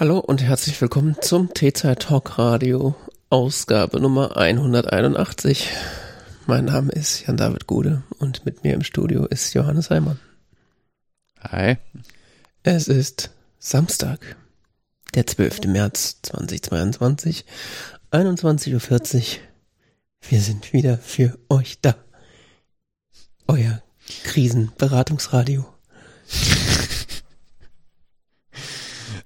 Hallo und herzlich willkommen zum TZ Talk Radio, Ausgabe Nummer 181. Mein Name ist Jan-David Gude und mit mir im Studio ist Johannes Heimann. Hi. Es ist Samstag, der 12. März 2022, 21.40 Uhr. Wir sind wieder für euch da. Euer Krisenberatungsradio.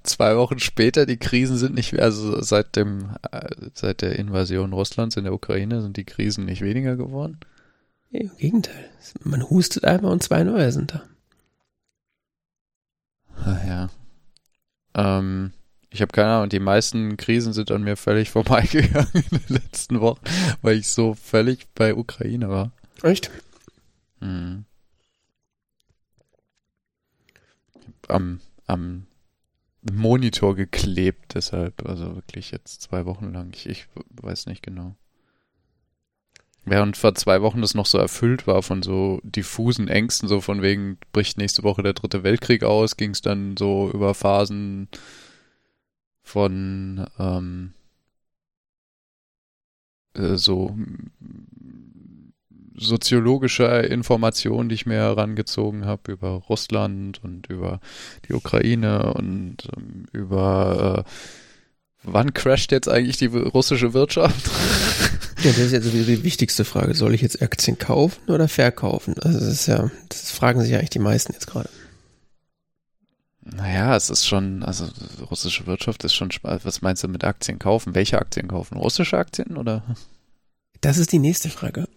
2 Wochen später, die Krisen sind nicht, also seit der Invasion Russlands in der Ukraine sind die Krisen nicht weniger geworden. Ja, im Gegenteil. Man hustet einmal und 2 neue sind da. Ach ja. Ich habe keine Ahnung, die meisten Krisen sind an mir völlig vorbeigegangen in den letzten Wochen, weil ich so völlig bei Ukraine war. Echt? Mhm. Am Monitor geklebt, deshalb, also wirklich jetzt 2 Wochen lang, ich weiß nicht genau. Während vor 2 Wochen das noch so erfüllt war von so diffusen Ängsten, so von wegen, bricht nächste Woche der 3. Weltkrieg aus, ging es dann so über Phasen von so soziologischer Information, die ich mir herangezogen habe über Russland und über die Ukraine und über wann crasht jetzt eigentlich die russische Wirtschaft? Ja, das ist ja sowieso die wichtigste Frage. Soll ich jetzt Aktien kaufen oder verkaufen? Also das fragen sich eigentlich die meisten jetzt gerade. Naja, es ist schon, also russische Wirtschaft ist schon, was meinst du mit Aktien kaufen? Welche Aktien kaufen? Russische Aktien oder? Das ist die nächste Frage.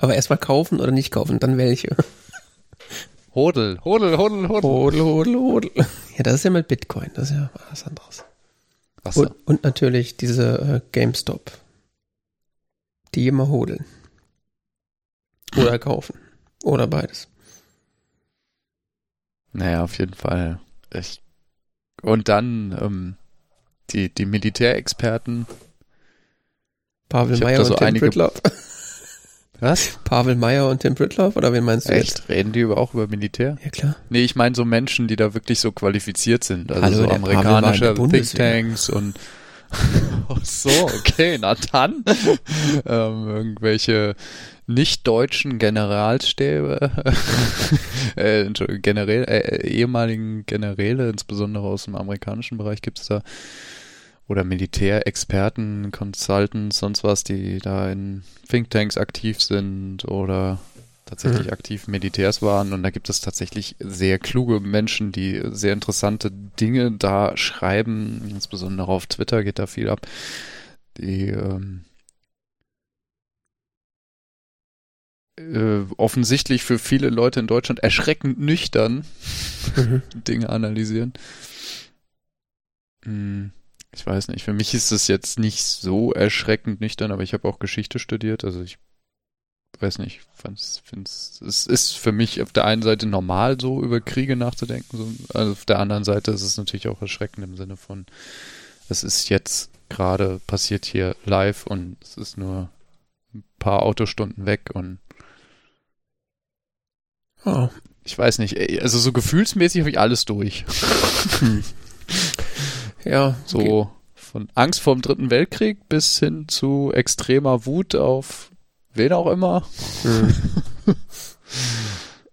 Aber erstmal kaufen oder nicht kaufen, dann welche? Hodel, hodel, hodel, hodel. Hodel, hodel, hodel. Ja, das ist ja mit Bitcoin, das ist ja was anderes. Was so? Und natürlich diese GameStop, die immer hodeln. Oder kaufen. Oder beides. Naja, auf jeden Fall. Und dann die Militärexperten. Pavel Meyer und Tim Pritloff. Was? Pavel Meyer und Tim Pritloff? Oder wen meinst du jetzt? Echt? Reden die auch über Militär? Ja, klar. Nee, ich meine so Menschen, die da wirklich so qualifiziert sind. Also hallo, so amerikanische Thinktanks und oh so, okay, na dann. Irgendwelche nicht-deutschen Generalstäbe, Entschuldigung, ehemaligen Generäle, insbesondere aus dem amerikanischen Bereich gibt es da. Oder Militärexperten, Consultants, sonst was, die da in Thinktanks aktiv sind oder tatsächlich aktiv Militärs waren. Und da gibt es tatsächlich sehr kluge Menschen, die sehr interessante Dinge da schreiben. Insbesondere auf Twitter geht da viel ab. Die offensichtlich für viele Leute in Deutschland erschreckend nüchtern Dinge analysieren. Ich weiß nicht, für mich ist es jetzt nicht so erschreckend nüchtern, aber ich habe auch Geschichte studiert, also ich weiß nicht, es ist für mich auf der einen Seite normal, so über Kriege nachzudenken, so, also auf der anderen Seite ist es natürlich auch erschreckend im Sinne von, es ist jetzt gerade passiert hier live und es ist nur ein paar Autostunden weg und oh, ich weiß nicht, also so gefühlsmäßig habe ich alles durch. Ja, so okay. Von Angst vor dem 3. Weltkrieg bis hin zu extremer Wut auf wen auch immer.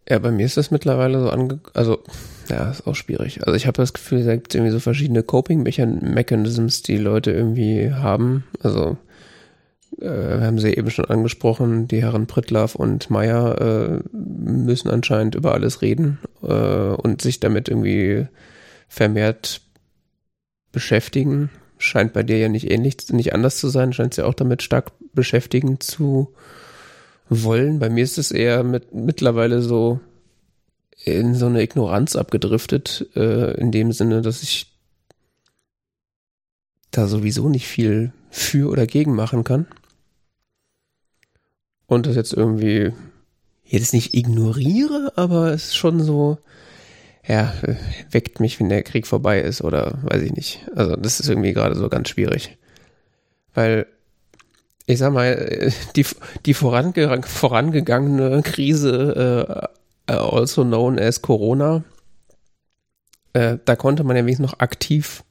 Ja, bei mir ist das mittlerweile so also, ja, ist auch schwierig. Also ich habe das Gefühl, da gibt es irgendwie so verschiedene Coping-Mechanisms, die Leute irgendwie haben. Also wir haben sie eben schon angesprochen, die Herren Pritloff und Meyer müssen anscheinend über alles reden und sich damit irgendwie vermehrt beschäftigen, scheint bei dir ja nicht anders zu sein, scheint es ja auch damit stark beschäftigen zu wollen. Bei mir ist es eher mittlerweile so in so eine Ignoranz abgedriftet, in dem Sinne, dass ich da sowieso nicht viel für oder gegen machen kann. Und das jetzt irgendwie jetzt nicht ignoriere, aber es ist schon so, ja, weckt mich, wenn der Krieg vorbei ist oder weiß ich nicht. Also das ist irgendwie gerade so ganz schwierig. Weil, ich sag mal, die vorangegangene Krise, also known as Corona, da konnte man ja wenigstens noch aktiv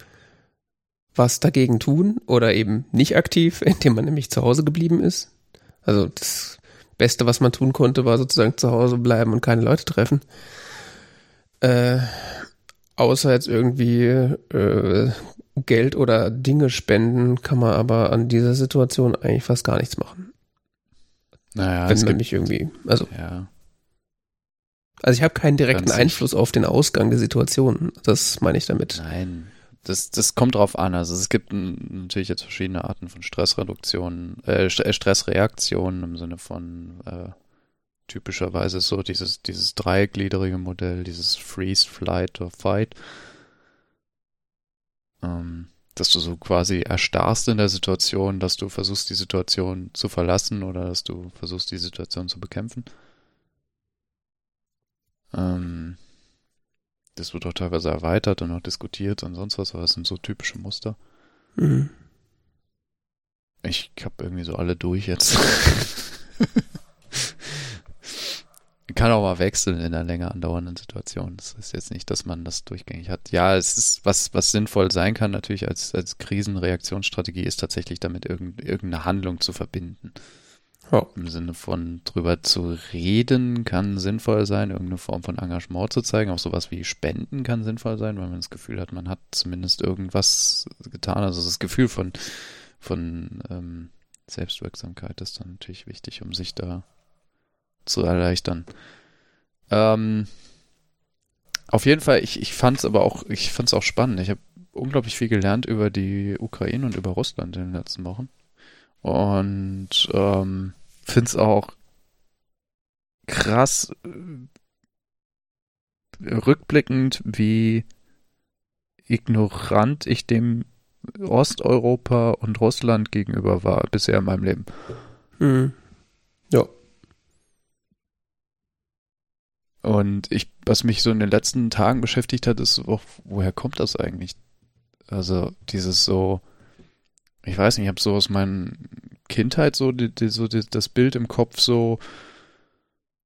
was dagegen tun oder eben nicht aktiv, indem man nämlich zu Hause geblieben ist. Also das Beste, was man tun konnte, war sozusagen zu Hause bleiben und keine Leute treffen. Außer jetzt irgendwie Geld oder Dinge spenden, kann man aber an dieser Situation eigentlich fast gar nichts machen. Naja, wenn man nicht irgendwie, also ja. Also ich habe keinen direkten Einfluss auf den Ausgang der Situation, das meine ich damit. Nein, das kommt drauf an. Also es gibt natürlich jetzt verschiedene Arten von Stressreduktionen, Stressreaktionen im Sinne von typischerweise so dieses dreigliedrige Modell, dieses Freeze, Flight or Fight, dass du so quasi erstarrst in der Situation, dass du versuchst, die Situation zu verlassen oder dass du versuchst, die Situation zu bekämpfen. Das wird auch teilweise erweitert und auch diskutiert und sonst was, aber das sind so typische Muster. Mhm. Ich hab irgendwie so alle durch jetzt. Ich kann auch mal wechseln in einer länger andauernden Situation. Das ist jetzt nicht, dass man das durchgängig hat. Ja, es ist was sinnvoll sein kann natürlich als Krisenreaktionsstrategie, ist tatsächlich damit irgendeine Handlung zu verbinden. Oh. Im Sinne von drüber zu reden kann sinnvoll sein, irgendeine Form von Engagement zu zeigen, auch sowas wie Spenden kann sinnvoll sein, weil man das Gefühl hat, man hat zumindest irgendwas getan. Also das Gefühl von Selbstwirksamkeit ist dann natürlich wichtig, um sich da zu erleichtern. Auf jeden Fall, ich fand es auch spannend. Ich habe unglaublich viel gelernt über die Ukraine und über Russland in den letzten Wochen. Und finde es auch krass rückblickend, wie ignorant ich dem Osteuropa und Russland gegenüber war bisher in meinem Leben. Mhm. Ja. Und was mich so in den letzten Tagen beschäftigt hat, ist auch, woher kommt das eigentlich? Also dieses so, ich weiß nicht, ich habe so aus meiner Kindheit das Bild im Kopf so,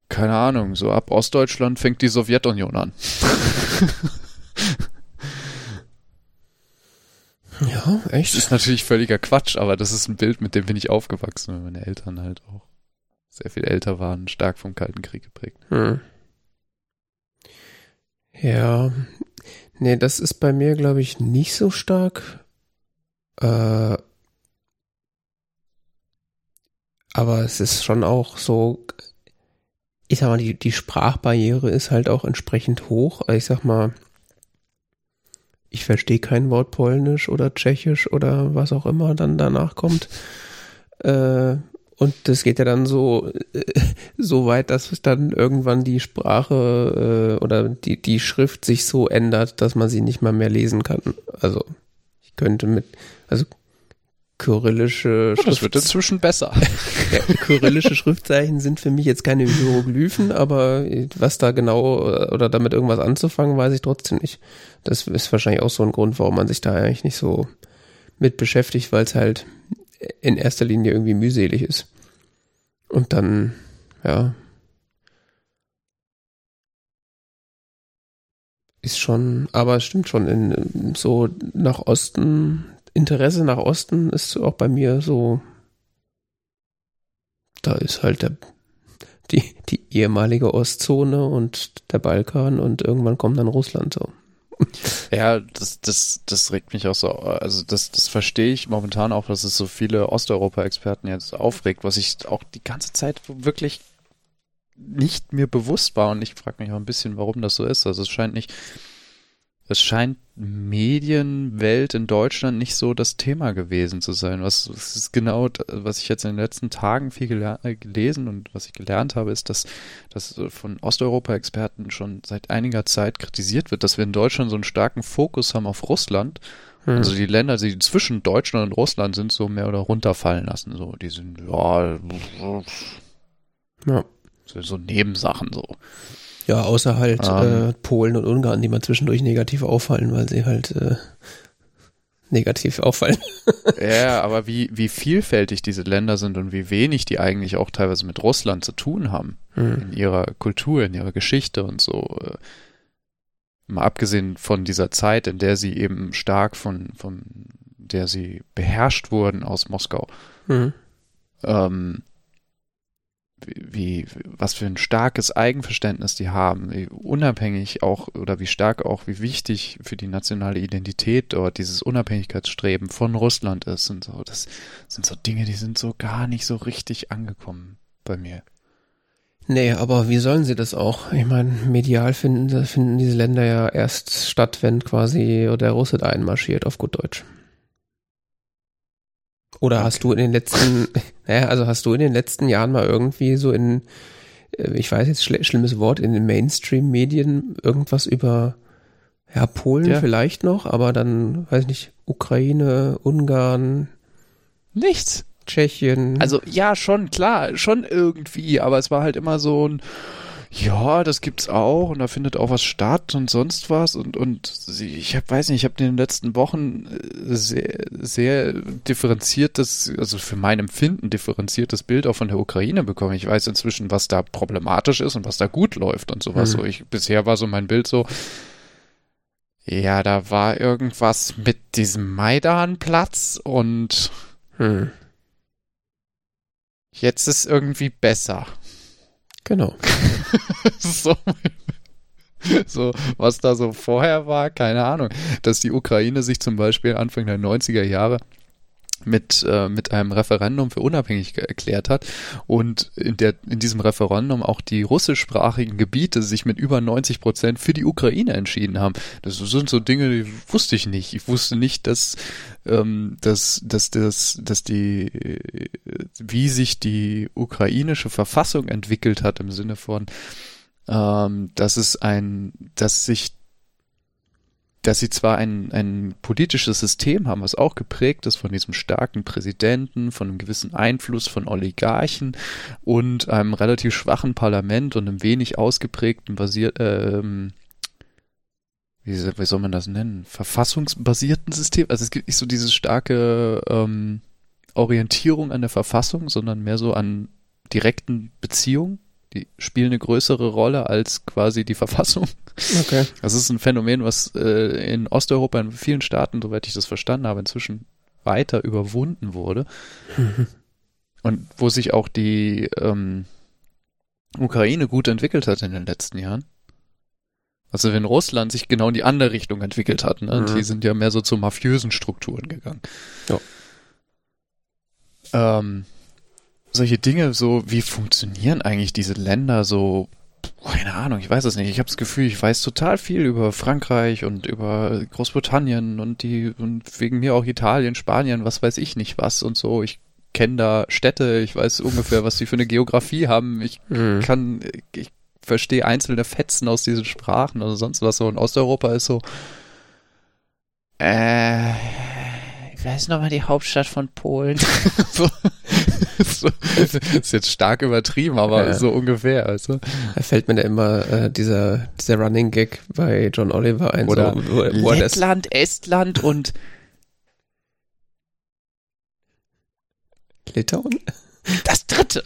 keine Ahnung, so ab Ostdeutschland fängt die Sowjetunion an. Ja, echt? Das ist natürlich völliger Quatsch, aber das ist ein Bild, mit dem bin ich aufgewachsen, weil meine Eltern halt auch sehr viel älter waren, stark vom Kalten Krieg geprägt. Hm. Ja, nee, das ist bei mir, glaube ich, nicht so stark. Aber es ist schon auch so, ich sag mal, die Sprachbarriere ist halt auch entsprechend hoch. Also ich sag mal, ich verstehe kein Wort Polnisch oder Tschechisch oder was auch immer dann danach kommt. Und das geht ja dann so weit, dass dann irgendwann die Sprache oder die Schrift sich so ändert, dass man sie nicht mal mehr lesen kann. Also ich könnte kyrillische Schriftzeichen. Das wird inzwischen besser. Ja, kyrillische Schriftzeichen sind für mich jetzt keine Hieroglyphen, aber was da genau oder damit irgendwas anzufangen, weiß ich trotzdem nicht. Das ist wahrscheinlich auch so ein Grund, warum man sich da eigentlich nicht so mit beschäftigt, weil es halt in erster Linie irgendwie mühselig ist. Und dann, ja, ist schon, aber es stimmt schon, so nach Osten, Interesse nach Osten ist auch bei mir so, da ist halt die ehemalige Ostzone und der Balkan und irgendwann kommt dann Russland so. Ja, das regt mich auch so, also das verstehe ich momentan auch, dass es so viele Osteuropa-Experten jetzt aufregt, was ich auch die ganze Zeit wirklich nicht mir bewusst war und ich frage mich auch ein bisschen, warum das so ist. Also es scheint Medienwelt in Deutschland nicht so das Thema gewesen zu sein. Was ist genau, was ich jetzt in den letzten Tagen viel gelesen und was ich gelernt habe, ist, dass das von Osteuropa-Experten schon seit einiger Zeit kritisiert wird, dass wir in Deutschland so einen starken Fokus haben auf Russland. Hm. Also die Länder, die zwischen Deutschland und Russland sind, so mehr oder runterfallen lassen. So, die sind, ja. So Nebensachen so. Ja, außer halt Polen und Ungarn, die mal zwischendurch negativ auffallen, weil sie halt negativ auffallen. Ja, aber wie vielfältig diese Länder sind und wie wenig die eigentlich auch teilweise mit Russland zu tun haben. In ihrer Kultur, in ihrer Geschichte und so. Mal abgesehen von dieser Zeit, in der sie eben stark von der sie beherrscht wurden aus Moskau. Mhm. Was für ein starkes Eigenverständnis die haben, wie unabhängig auch oder wie stark auch, wie wichtig für die nationale Identität dort dieses Unabhängigkeitsstreben von Russland ist und so. Das sind so Dinge, die sind so gar nicht so richtig angekommen bei mir. Nee, aber wie sollen sie das auch? Ich meine, medial finden diese Länder ja erst statt, wenn quasi der Russe da einmarschiert, auf gut Deutsch. Oder hast du in den letzten, Jahren mal irgendwie so in, ich weiß jetzt, schlimmes Wort, in den Mainstream-Medien irgendwas über, ja, Polen vielleicht noch, aber dann, weiß nicht, Ukraine, Ungarn. Nichts. Tschechien. Also ja, schon, klar, schon irgendwie, aber es war halt immer so ein, ja, das gibt's auch und da findet auch was statt und sonst was und ich habe in den letzten Wochen sehr, sehr differenziertes, also für mein Empfinden differenziertes Bild auch von der Ukraine bekommen. Ich weiß inzwischen, was da problematisch ist und was da gut läuft und sowas. Mhm. Bisher war so mein Bild so, ja, da war irgendwas mit diesem Maidan-Platz und jetzt ist irgendwie besser. Genau. so, was da so vorher war, keine Ahnung. Dass die Ukraine sich zum Beispiel Anfang der 90er Jahre mit einem Referendum für unabhängig erklärt hat und in diesem Referendum auch die russischsprachigen Gebiete sich mit über 90% für die Ukraine entschieden haben. Das sind so Dinge, die wusste ich nicht. Ich wusste nicht, wie sich die ukrainische Verfassung entwickelt hat im Sinne von, dass sie zwar ein politisches System haben, was auch geprägt ist von diesem starken Präsidenten, von einem gewissen Einfluss von Oligarchen und einem relativ schwachen Parlament und einem wenig ausgeprägten wie soll man das nennen, verfassungsbasierten System. Also es gibt nicht so diese starke Orientierung an der Verfassung, sondern mehr so an direkten Beziehungen. Die spielen eine größere Rolle als quasi die Verfassung. Okay. Das ist ein Phänomen, was in Osteuropa in vielen Staaten, soweit ich das verstanden habe, inzwischen weiter überwunden wurde. Mhm. Und wo sich auch die Ukraine gut entwickelt hat in den letzten Jahren. Also wenn Russland sich genau in die andere Richtung entwickelt hat, ne? Mhm. Die sind ja mehr so zu mafiösen Strukturen gegangen. Ja. Solche Dinge, so wie funktionieren eigentlich diese Länder so, keine Ahnung, ich weiß es nicht. Ich habe das Gefühl, ich weiß total viel über Frankreich und über Großbritannien und wegen mir auch Italien, Spanien, was weiß ich nicht was und so. Ich kenne da Städte, ich weiß ungefähr, was die für eine Geografie haben. Ich verstehe einzelne Fetzen aus diesen Sprachen oder sonst was so. Und Osteuropa ist so, ich weiß nochmal die Hauptstadt von Polen. So, ist jetzt stark übertrieben, aber so ungefähr. Also. Da fällt mir da immer dieser Running Gag bei John Oliver ein. Oder so, Lettland, Estland und Litauen? Das dritte!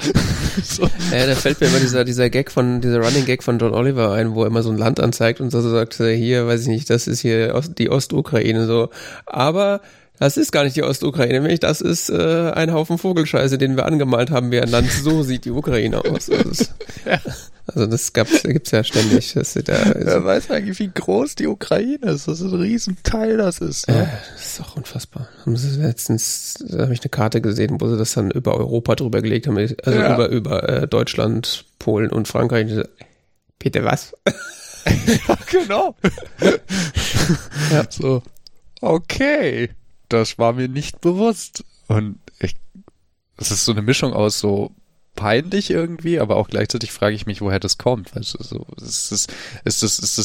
So. Da fällt mir immer dieser Running Gag von John Oliver ein, wo er immer so ein Land anzeigt und so sagt, hier, weiß ich nicht, das ist hier die Ostukraine so. Aber das ist gar nicht die Ostukraine, nämlich das ist ein Haufen Vogelscheiße, den wir angemalt haben wie ein Land. So sieht die Ukraine aus. Also das gibt's ja ständig. Wer weiß eigentlich, wie groß die Ukraine ist. Das ist ein Riesenteil, das ist. Ne? Das ist doch unfassbar. Letztens habe ich eine Karte gesehen, wo sie das dann über Europa drüber gelegt haben. Also über Deutschland, Polen und Frankreich. Bitte was? Ja, genau. Ja. So. Okay. Das war mir nicht bewusst. Und es ist so eine Mischung aus so peinlich irgendwie, aber auch gleichzeitig frage ich mich, woher das kommt. Weißt du, so, ist das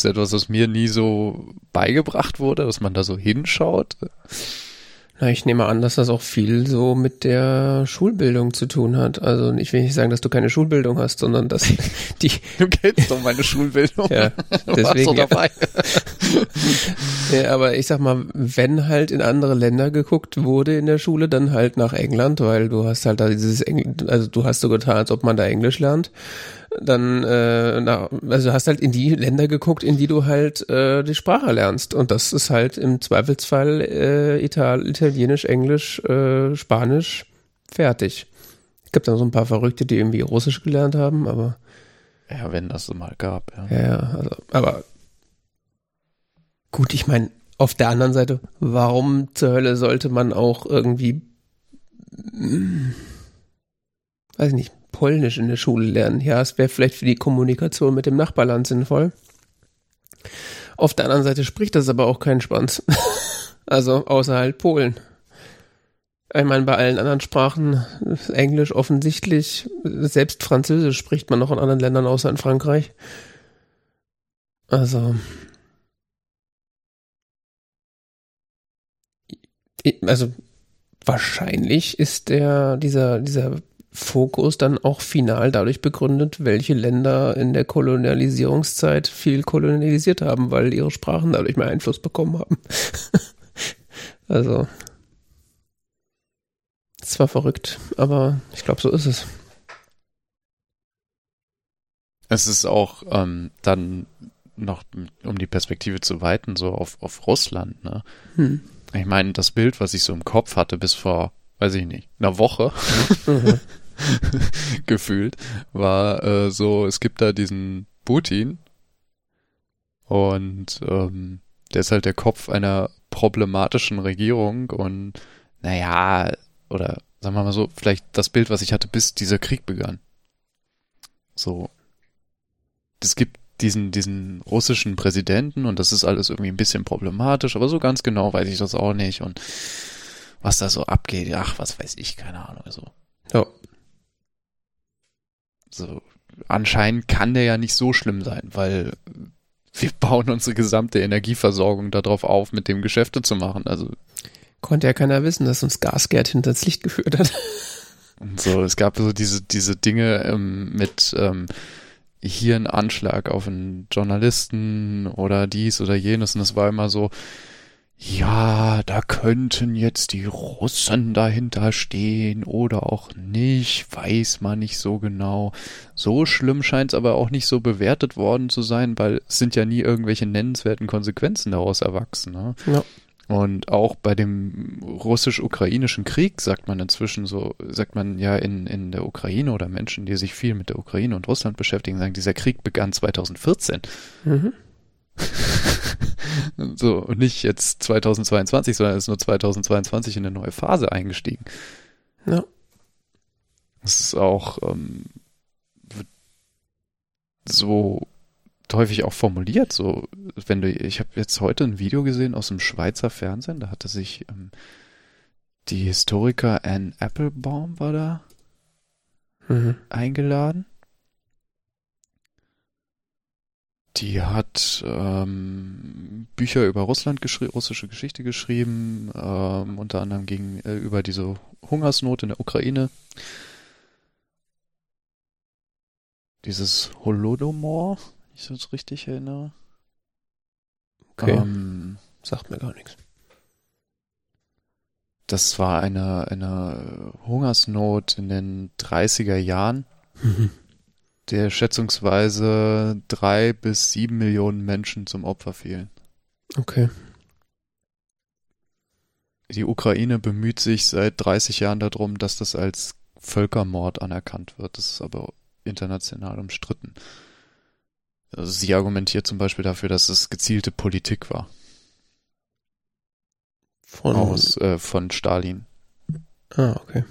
etwas, was mir nie so beigebracht wurde, dass man da so hinschaut? Na, ich nehme an, dass das auch viel so mit der Schulbildung zu tun hat. Also ich will nicht sagen, dass du keine Schulbildung hast, sondern dass du kennst doch meine Schulbildung. Ja, deswegen. Warst du dabei? Ja, aber ich sag mal, wenn halt in andere Länder geguckt wurde in der Schule, dann halt nach England, weil du hast halt da also du hast so getan, als ob man da Englisch lernt. dann also hast halt in die Länder geguckt, in die du halt die Sprache lernst, und das ist halt im Zweifelsfall Italienisch, Englisch, Spanisch, fertig. Es gibt dann so ein paar Verrückte, die irgendwie Russisch gelernt haben, aber ja, wenn das so mal gab, ja. Ja, also, aber gut, ich meine, auf der anderen Seite, warum zur Hölle sollte man auch irgendwie, weiß ich nicht, Polnisch in der Schule lernen? Ja, es wäre vielleicht für die Kommunikation mit dem Nachbarland sinnvoll. Auf der anderen Seite spricht das aber auch keinen Schwanz. Also außer halt Polen. Ich meine, bei allen anderen Sprachen, Englisch offensichtlich, selbst Französisch spricht man noch in anderen Ländern außer in Frankreich. Also wahrscheinlich ist dieser Fokus dann auch final dadurch begründet, welche Länder in der Kolonialisierungszeit viel kolonialisiert haben, weil ihre Sprachen dadurch mehr Einfluss bekommen haben. Also, es war verrückt, aber ich glaube, so ist es. Es ist auch dann noch, um die Perspektive zu weiten, so auf Russland, ne? Hm. Ich meine, das Bild, was ich so im Kopf hatte bis vor, weiß ich nicht, einer Woche gefühlt, war so, es gibt da diesen Putin und der ist halt der Kopf einer problematischen Regierung und naja, oder sagen wir mal so, vielleicht das Bild, was ich hatte, bis dieser Krieg begann. So, es gibt diesen russischen Präsidenten und das ist alles irgendwie ein bisschen problematisch, aber so ganz genau weiß ich das auch nicht und was da so abgeht, ach, was weiß ich, keine Ahnung, so. Ja. So, anscheinend kann der ja nicht so schlimm sein, weil wir bauen unsere gesamte Energieversorgung darauf auf, mit dem Geschäfte zu machen, also. Konnte ja keiner wissen, dass uns Gasgeld hinters Licht geführt hat. Und so, es gab so diese Dinge mit, hier ein Anschlag auf einen Journalisten oder dies oder jenes und es war immer so, ja, da könnten jetzt die Russen dahinter stehen oder auch nicht, weiß man nicht so genau. So schlimm scheint es aber auch nicht so bewertet worden zu sein, weil es sind ja nie irgendwelche nennenswerten Konsequenzen daraus erwachsen. Ne? Ja. Und auch bei dem russisch-ukrainischen Krieg sagt man inzwischen so, sagt man ja in der Ukraine oder Menschen, die sich viel mit der Ukraine und Russland beschäftigen, sagen, dieser Krieg begann 2014. Mhm. So, und nicht jetzt 2022, sondern ist nur 2022 in eine neue Phase eingestiegen. Ja. Das ist auch so häufig auch formuliert, so, wenn du, ich habe jetzt heute ein Video gesehen aus dem Schweizer Fernsehen, da hatte sich die Historiker Anne Applebaum war da eingeladen. Die hat Bücher über Russland geschrieben, russische Geschichte geschrieben, unter anderem über diese Hungersnot in der Ukraine. Dieses Holodomor, wenn ich das richtig erinnere. Okay. Sagt mir gar nichts. Das war eine Hungersnot in den 30er Jahren, der schätzungsweise 3 bis 7 Millionen Menschen zum Opfer fielen. Okay. Die Ukraine bemüht sich seit 30 Jahren darum, dass das als Völkermord anerkannt wird. Das ist aber international umstritten. Also sie argumentiert zum Beispiel dafür, dass es gezielte Politik war. Von Stalin. Ah, okay.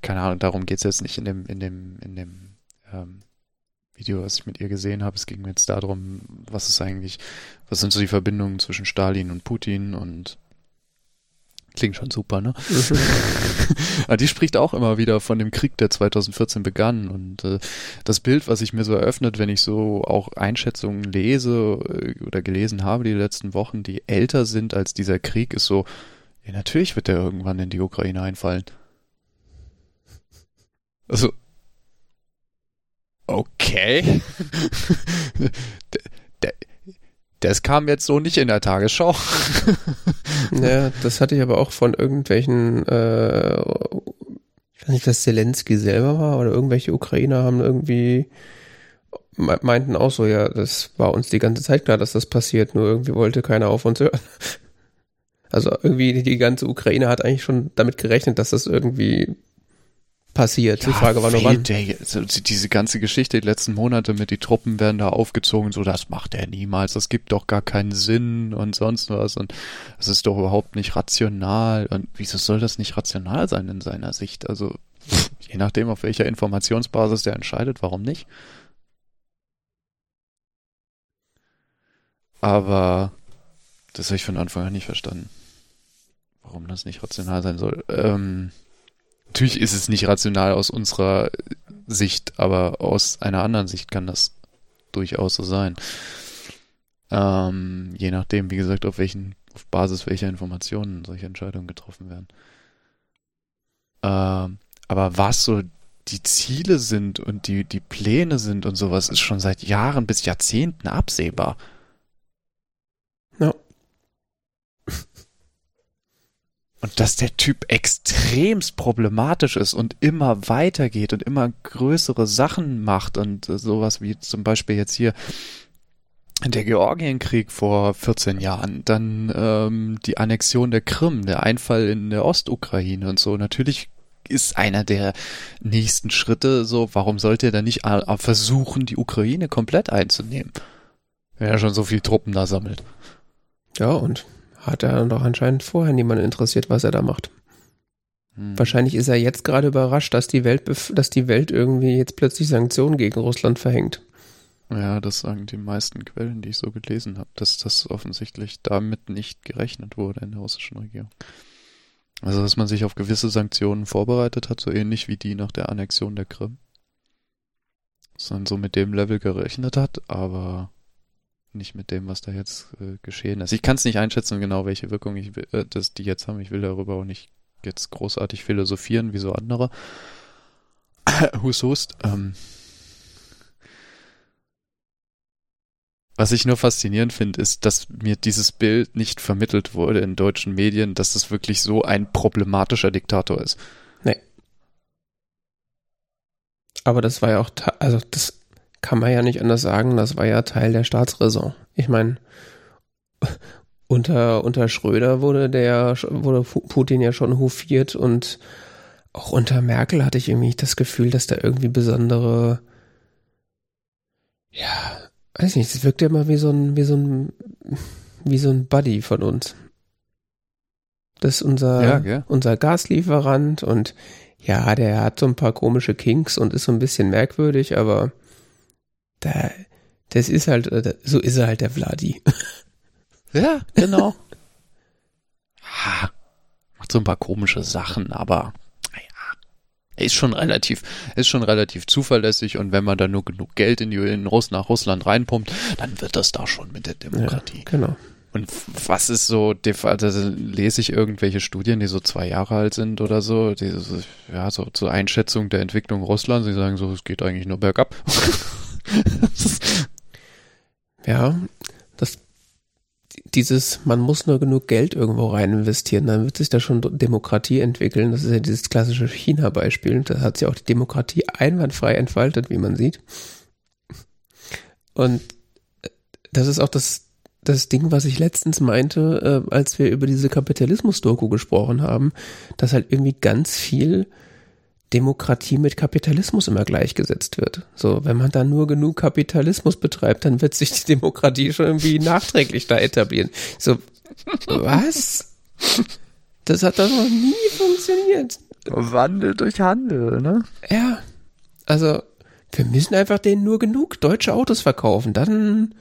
Keine Ahnung, darum geht's jetzt nicht in dem Video, was ich mit ihr gesehen habe. Es ging jetzt darum, was sind so die Verbindungen zwischen Stalin und Putin und klingt schon super, ne? Aber die spricht auch immer wieder von dem Krieg, der 2014 begann. Und das Bild, was sich mir so eröffnet, wenn ich so auch Einschätzungen lese oder gelesen habe die letzten Wochen, die älter sind als dieser Krieg, ist so, ja, natürlich wird der irgendwann in die Ukraine einfallen. Also, okay. Das kam jetzt so nicht in der Tagesschau. Ja, das hatte ich aber auch von irgendwelchen, ich weiß nicht, ob das Zelensky selber war oder irgendwelche Ukrainer haben irgendwie, meinten auch so, ja, das war uns die ganze Zeit klar, dass das passiert, nur irgendwie wollte keiner auf uns hören. Also irgendwie die ganze Ukraine hat eigentlich schon damit gerechnet, dass das irgendwie passiert. Ja, die Frage war nur wann. Diese ganze Geschichte, die letzten Monate mit die Truppen werden da aufgezogen, so das macht er niemals, das gibt doch gar keinen Sinn und sonst was und das ist doch überhaupt nicht rational und wieso soll das nicht rational sein in seiner Sicht? Also je nachdem, auf welcher Informationsbasis der entscheidet, warum nicht? Aber das habe ich von Anfang an nicht verstanden, warum das nicht rational sein soll. Natürlich ist es nicht rational aus unserer Sicht, aber aus einer anderen Sicht kann das durchaus so sein. Je nachdem, wie gesagt, auf Basis welcher Informationen solche Entscheidungen getroffen werden. Aber was so die Ziele sind und die Pläne sind und sowas, ist schon seit Jahren bis Jahrzehnten absehbar. Ja. Und dass der Typ extremst problematisch ist und immer weitergeht und immer größere Sachen macht und sowas wie zum Beispiel jetzt hier der Georgienkrieg vor 14 Jahren, dann die Annexion der Krim, der Einfall in der Ostukraine und so. Natürlich ist einer der nächsten Schritte so, warum sollte er dann nicht versuchen, die Ukraine komplett einzunehmen, wenn er schon so viele Truppen da sammelt. Ja, und hat er dann doch anscheinend vorher niemanden interessiert, was er da macht. Wahrscheinlich ist er jetzt gerade überrascht, dass die Welt irgendwie jetzt plötzlich Sanktionen gegen Russland verhängt. Ja, das sagen die meisten Quellen, die ich so gelesen habe, dass das offensichtlich damit nicht gerechnet wurde in der russischen Regierung. Also, dass man sich auf gewisse Sanktionen vorbereitet hat, so ähnlich wie die nach der Annexion der Krim. Dass man so mit dem Level gerechnet hat, aber nicht mit dem, was da jetzt geschehen ist. Ich kann es nicht einschätzen, genau welche Wirkung die jetzt haben. Ich will darüber auch nicht jetzt großartig philosophieren, wie so andere. Hust. Was ich nur faszinierend finde, ist, dass mir dieses Bild nicht vermittelt wurde in deutschen Medien, dass es wirklich so ein problematischer Diktator ist. Nee. Aber das war ja auch, das kann man ja nicht anders sagen, das war ja Teil der Staatsräson. Ich meine, unter Schröder wurde Putin ja schon hofiert und auch unter Merkel hatte ich irgendwie nicht das Gefühl, dass da irgendwie besondere, ja, weiß nicht, es wirkt ja immer wie so ein Buddy von uns. Das ist unser Gaslieferant und ja, der hat so ein paar komische Kinks und ist so ein bisschen merkwürdig, aber das ist halt, so ist er halt, der Vladi. Ja, genau. Macht so ein paar komische Sachen, aber naja, er ist schon relativ zuverlässig und wenn man da nur genug Geld nach Russland reinpumpt, dann wird das da schon mit der Demokratie. Ja, genau. Und was ist so, also lese ich irgendwelche Studien, die so 2 Jahre alt sind oder so, die so, ja, so zur Einschätzung der Entwicklung Russlands, sie sagen so, es geht eigentlich nur bergab. Ja, man muss nur genug Geld irgendwo rein investieren, dann wird sich da schon Demokratie entwickeln. Das ist ja dieses klassische China-Beispiel. Da hat sich auch die Demokratie einwandfrei entfaltet, wie man sieht. Und das ist auch das Ding, was ich letztens meinte, als wir über diese Kapitalismus-Doku gesprochen haben, dass halt irgendwie ganz viel Demokratie mit Kapitalismus immer gleichgesetzt wird. So, wenn man da nur genug Kapitalismus betreibt, dann wird sich die Demokratie schon irgendwie nachträglich da etablieren. So, was? Das hat doch noch nie funktioniert. Wandel durch Handel, ne? Ja, also wir müssen einfach denen nur genug deutsche Autos verkaufen, dann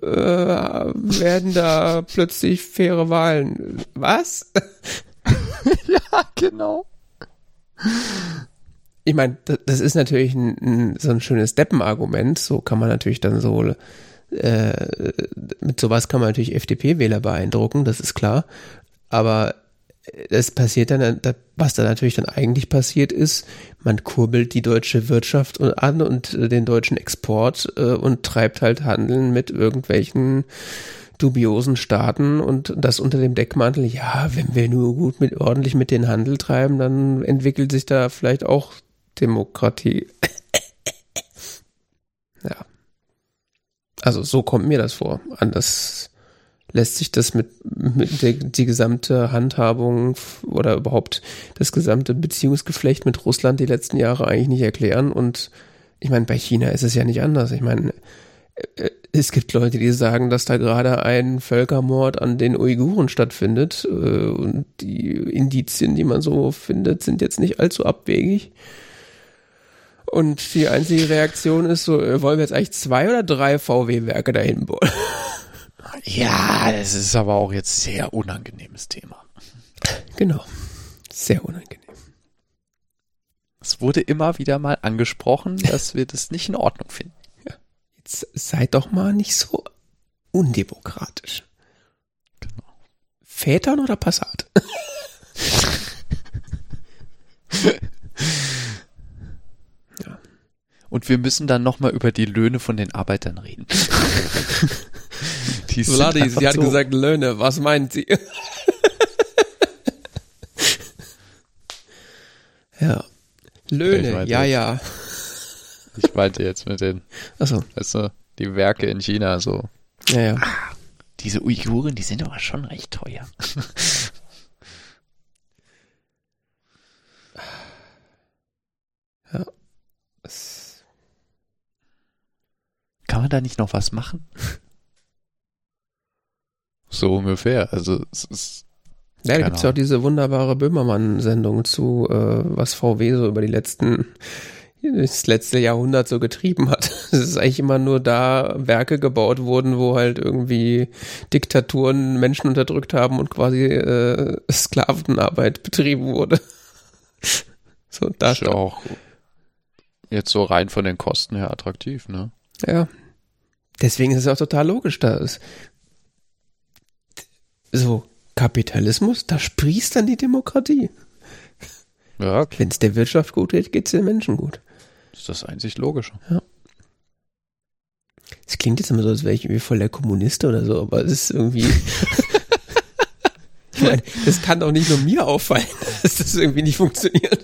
werden da plötzlich faire Wahlen. Was? Ja, genau. Ich meine, das ist natürlich so ein schönes Deppenargument, so kann man natürlich dann so, mit sowas kann man natürlich FDP-Wähler beeindrucken, das ist klar, aber es passiert dann, was da natürlich dann eigentlich passiert ist, man kurbelt die deutsche Wirtschaft an und den deutschen Export und treibt halt Handeln mit irgendwelchen dubiosen Staaten und das unter dem Deckmantel, ja, wenn wir nur gut ordentlich mit den Handel treiben, dann entwickelt sich da vielleicht auch Demokratie. Ja. Also so kommt mir das vor. Anders lässt sich das mit der gesamte Handhabung oder überhaupt das gesamte Beziehungsgeflecht mit Russland die letzten Jahre eigentlich nicht erklären. Und ich meine, bei China ist es ja nicht anders. Ich meine, es gibt Leute, die sagen, dass da gerade ein Völkermord an den Uiguren stattfindet. Und die Indizien, die man so findet, sind jetzt nicht allzu abwegig. Und die einzige Reaktion ist so, wollen wir jetzt eigentlich 2 oder 3 VW-Werke dahin bohren? Ja, das ist aber auch jetzt sehr unangenehmes Thema. Genau, sehr unangenehm. Es wurde immer wieder mal angesprochen, dass wir das nicht in Ordnung finden. Ja. Jetzt seid doch mal nicht so undemokratisch. Genau. Vätern oder Passat? Ja. Und wir müssen dann nochmal über die Löhne von den Arbeitern reden. Vladi, sie hat so gesagt, Löhne, was meint sie? Ja. Löhne, ja, ja. Ich meinte jetzt mit den, achso, weißt du, die Werke in China so. Ja, ja. Ah, diese Uiguren, die sind aber schon recht teuer. Ja. Kann man da nicht noch was machen? So ungefähr, also es ist... Ja, da gibt es ja auch diese wunderbare Böhmermann-Sendung zu, was VW so über das letzte Jahrhundert so getrieben hat. Es ist eigentlich immer nur da Werke gebaut wurden, wo halt irgendwie Diktaturen Menschen unterdrückt haben und quasi Sklavenarbeit betrieben wurde. So, das ist ja auch jetzt so rein von den Kosten her attraktiv, ne? Ja, deswegen ist es auch total logisch, dass so, Kapitalismus, da sprießt dann die Demokratie. Ja, okay. Wenn es der Wirtschaft gut geht, geht es den Menschen gut. Das ist das einzig Logische. Ja. Es klingt jetzt immer so, als wäre ich irgendwie voll der Kommunist oder so, aber es ist irgendwie... Ich meine, das kann doch nicht nur mir auffallen, dass das irgendwie nicht funktioniert.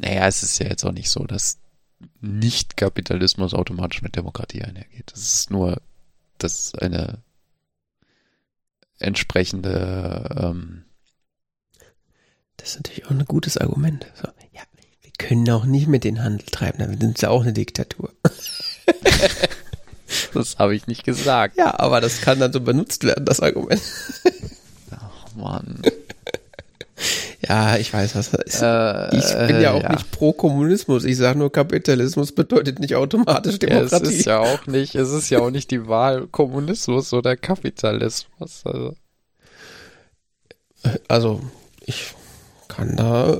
Naja, es ist ja jetzt auch nicht so, dass Nicht-Kapitalismus automatisch mit Demokratie einhergeht. Das ist nur, dass eine entsprechende Das ist natürlich auch ein gutes Argument. So, ja, wir können auch nicht mit den Handel treiben, damit sind ja auch eine Diktatur. Das habe ich nicht gesagt. Ja, aber das kann dann so benutzt werden, das Argument. Ach Mann. Ja, ich weiß, was das ist. Ich bin ja auch nicht pro Kommunismus. Ich sage nur, Kapitalismus bedeutet nicht automatisch Demokratie. Ja, es ist ja auch nicht die Wahl Kommunismus oder Kapitalismus. Also ich kann da...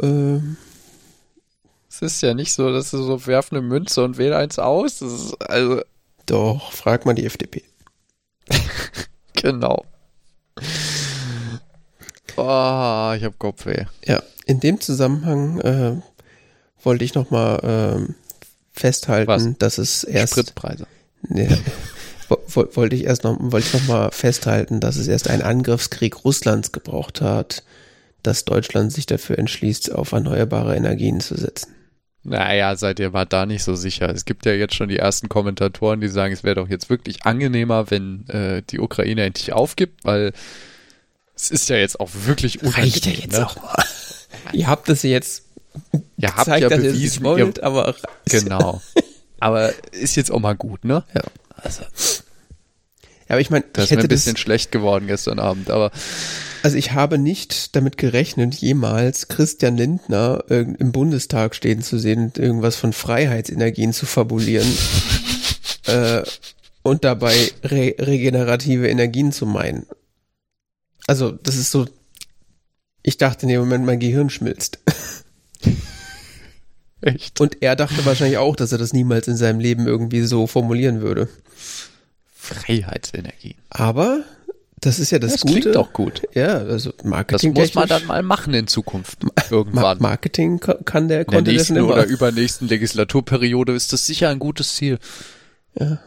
Es ist ja nicht so, dass du so werf eine Münze und wähl eins aus. Das ist also... Doch, frag mal die FDP. Genau. Oh, ich habe Kopfweh. Ja, in dem Zusammenhang wollte ich nochmal festhalten, dass es erst... Spritpreise. Nee, wollte ich noch mal festhalten, dass es erst einen Angriffskrieg Russlands gebraucht hat, dass Deutschland sich dafür entschließt, auf erneuerbare Energien zu setzen. Naja, seid ihr mal da nicht so sicher. Es gibt ja jetzt schon die ersten Kommentatoren, die sagen, es wäre doch jetzt wirklich angenehmer, wenn die Ukraine endlich aufgibt, weil... Es ist ja jetzt auch wirklich unangenehm. Reicht ja jetzt, ne? Auch mal. Ihr habt das jetzt gezeigt, ja, dass ihr es nicht wollt, aber... Genau. Aber ist jetzt auch mal gut, ne? Ja. Also. Ja, aber ich meine... Das ist mir ein bisschen schlecht geworden gestern Abend, aber... Also ich habe nicht damit gerechnet, jemals Christian Lindner im Bundestag stehen zu sehen und irgendwas von Freiheitsenergien zu fabulieren und dabei regenerative Energien zu meinen. Also, das ist so, ich dachte in dem Moment, mein Gehirn schmilzt. Echt? Und er dachte wahrscheinlich auch, dass er das niemals in seinem Leben irgendwie so formulieren würde. Freiheitsenergie. Aber Das ist ja das Gute. Das klingt auch gut. Ja, also Marketing. Das muss man dann mal machen in Zukunft. Irgendwann. Marketing kann der konnte das nicht. In der nächsten oder übernächsten Legislaturperiode ist das sicher ein gutes Ziel. Ja.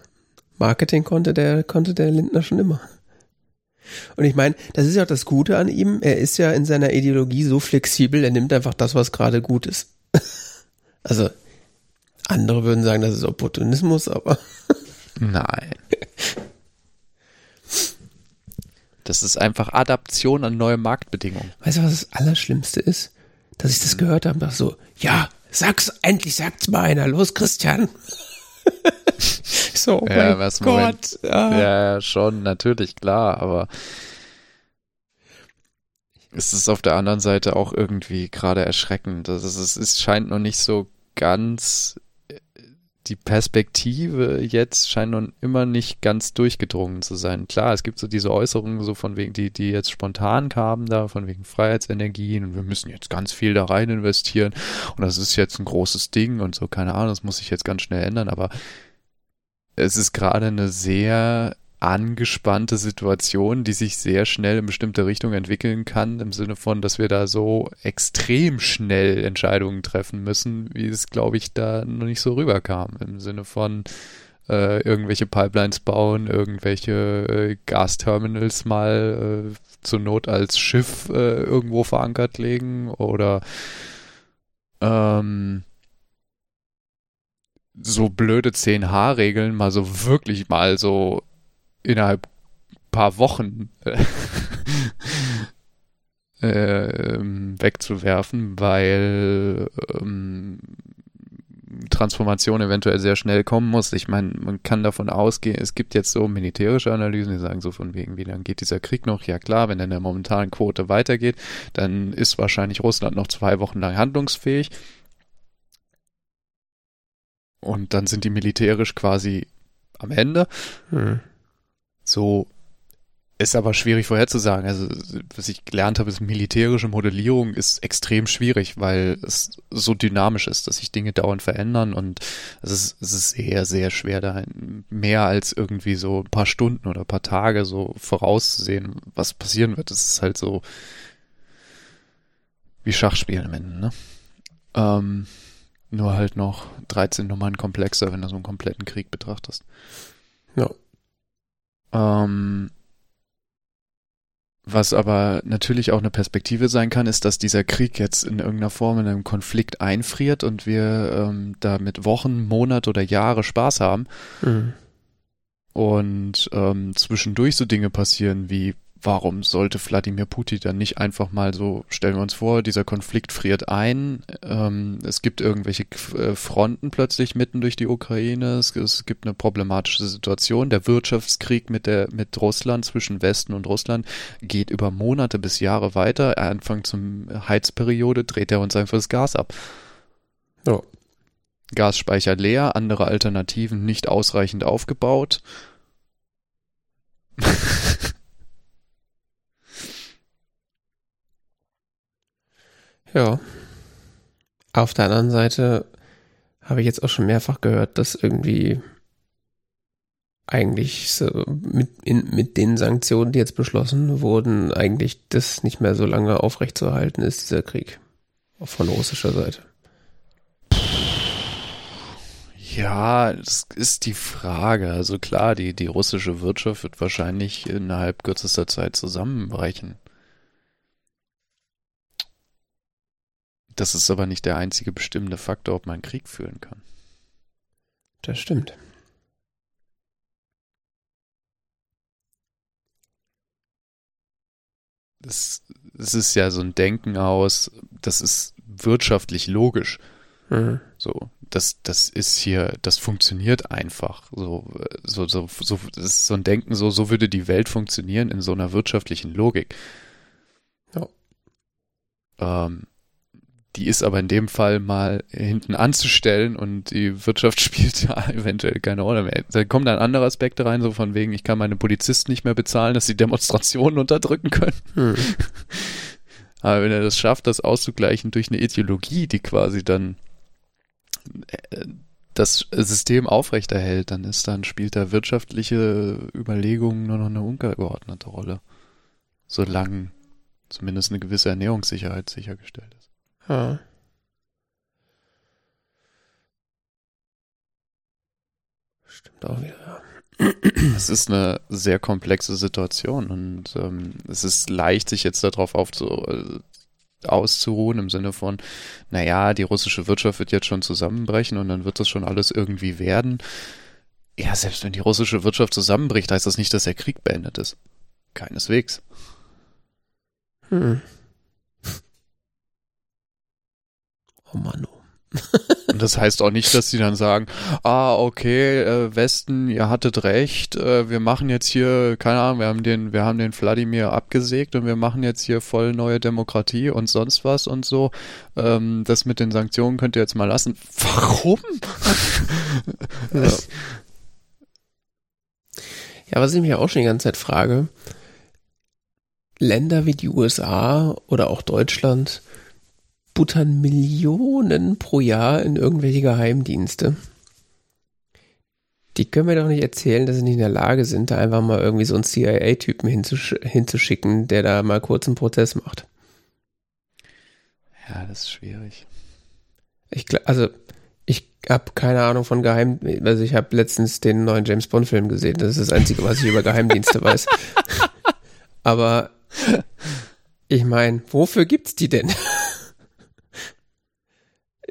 Marketing konnte der Lindner schon immer. Und ich meine, das ist ja auch das Gute an ihm. Er ist ja in seiner Ideologie so flexibel, er nimmt einfach das, was gerade gut ist. Also, andere würden sagen, das ist Opportunismus, aber. Nein. Das ist einfach Adaption an neue Marktbedingungen. Weißt du, was das Allerschlimmste ist? Dass ich das gehört habe, dachte so, ja, sagt's mal einer, los Christian. So, oh ja, mein Gott. Ja, schon, natürlich, klar, aber es ist auf der anderen Seite auch irgendwie gerade erschreckend. Es scheint noch nicht so ganz, die Perspektive jetzt scheint noch immer nicht ganz durchgedrungen zu sein. Klar, es gibt so diese Äußerungen so von wegen, die jetzt spontan kamen da, von wegen Freiheitsenergien und wir müssen jetzt ganz viel da rein investieren und das ist jetzt ein großes Ding und so, keine Ahnung, das muss sich jetzt ganz schnell ändern, aber es ist gerade eine sehr angespannte Situation, die sich sehr schnell in bestimmte Richtungen entwickeln kann, im Sinne von, dass wir da so extrem schnell Entscheidungen treffen müssen, wie es, glaube ich, da noch nicht so rüberkam, im Sinne von irgendwelche Pipelines bauen, irgendwelche Gasterminals mal zur Not als Schiff irgendwo verankert legen oder so blöde 10H-Regeln mal so wirklich mal so innerhalb paar Wochen wegzuwerfen, weil Transformation eventuell sehr schnell kommen muss. Ich meine, man kann davon ausgehen, es gibt jetzt so militärische Analysen, die sagen so von wegen, wie lange geht dieser Krieg noch? Ja klar, wenn er in der momentanen Quote weitergeht, dann ist wahrscheinlich Russland noch 2 Wochen lang handlungsfähig. Und dann sind die militärisch quasi am Ende. So ist aber schwierig vorherzusagen. Also was ich gelernt habe, ist militärische Modellierung ist extrem schwierig, weil es so dynamisch ist, dass sich Dinge dauernd verändern und es ist sehr, sehr schwer, da mehr als irgendwie so ein paar Stunden oder ein paar Tage so vorauszusehen, was passieren wird. Das ist halt so wie Schachspielen am Ende, ne? Nur halt noch 13 Nummern komplexer, wenn du so einen kompletten Krieg betrachtest. Ja. Was aber natürlich auch eine Perspektive sein kann, ist, dass dieser Krieg jetzt in irgendeiner Form in einem Konflikt einfriert und wir da mit Wochen, Monat oder Jahre Spaß haben. Mhm. Und zwischendurch so Dinge passieren wie, warum sollte Wladimir Putin dann nicht einfach mal so, stellen wir uns vor, dieser Konflikt friert ein, es gibt irgendwelche Fronten plötzlich mitten durch die Ukraine, es gibt eine problematische Situation, der Wirtschaftskrieg mit Russland, zwischen Westen und Russland, geht über Monate bis Jahre weiter, Anfang zum Heizperiode dreht er uns einfach das Gas ab. Ja. Gasspeicher leer, andere Alternativen nicht ausreichend aufgebaut. Ja, auf der anderen Seite habe ich jetzt auch schon mehrfach gehört, dass irgendwie eigentlich so mit den Sanktionen, die jetzt beschlossen wurden, eigentlich das nicht mehr so lange aufrechtzuerhalten ist, dieser Krieg von russischer Seite. Ja, das ist die Frage. Also klar, die russische Wirtschaft wird wahrscheinlich innerhalb kürzester Zeit zusammenbrechen. Das ist aber nicht der einzige bestimmende Faktor, ob man einen Krieg führen kann. Das stimmt. Das ist ja so ein Denken aus, das ist wirtschaftlich logisch. Mhm. So, das ist hier, das funktioniert einfach. So, das ist so ein Denken, so würde die Welt funktionieren in so einer wirtschaftlichen Logik. Ja. Die ist aber in dem Fall mal hinten anzustellen und die Wirtschaft spielt da eventuell keine Rolle mehr. Da kommen dann andere Aspekte rein, so von wegen, ich kann meine Polizisten nicht mehr bezahlen, dass sie Demonstrationen unterdrücken können. Aber wenn er das schafft, das auszugleichen durch eine Ideologie, die quasi dann das System aufrechterhält, dann spielt da wirtschaftliche Überlegungen nur noch eine untergeordnete Rolle. Solange zumindest eine gewisse Ernährungssicherheit sichergestellt ist. Ja. Stimmt auch wieder, ja. Es ist eine sehr komplexe Situation und es ist leicht, sich jetzt darauf auszuruhen im Sinne von, naja, die russische Wirtschaft wird jetzt schon zusammenbrechen und dann wird das schon alles irgendwie werden. Ja, selbst wenn die russische Wirtschaft zusammenbricht, heißt das nicht, dass der Krieg beendet ist. Keineswegs. Oh Mann, oh. Und das heißt auch nicht, dass die dann sagen, okay, Westen, ihr hattet recht, wir machen jetzt hier, keine Ahnung, wir haben den Wladimir abgesägt und wir machen jetzt hier voll neue Demokratie und sonst was und so. Das mit den Sanktionen könnt ihr jetzt mal lassen. Warum? Ja, was ich mich auch schon die ganze Zeit frage, Länder wie die USA oder auch Deutschland buttern Millionen pro Jahr in irgendwelche Geheimdienste. Die können mir doch nicht erzählen, dass sie nicht in der Lage sind, da einfach mal irgendwie so einen CIA-Typen hinzuschicken, der da mal kurz einen Prozess macht. Ja, das ist schwierig. Ich habe keine Ahnung von Geheimdiensten. Also ich habe letztens den neuen James-Bond-Film gesehen. Das ist das Einzige, was ich über Geheimdienste weiß. Aber ich meine, wofür gibt's die denn?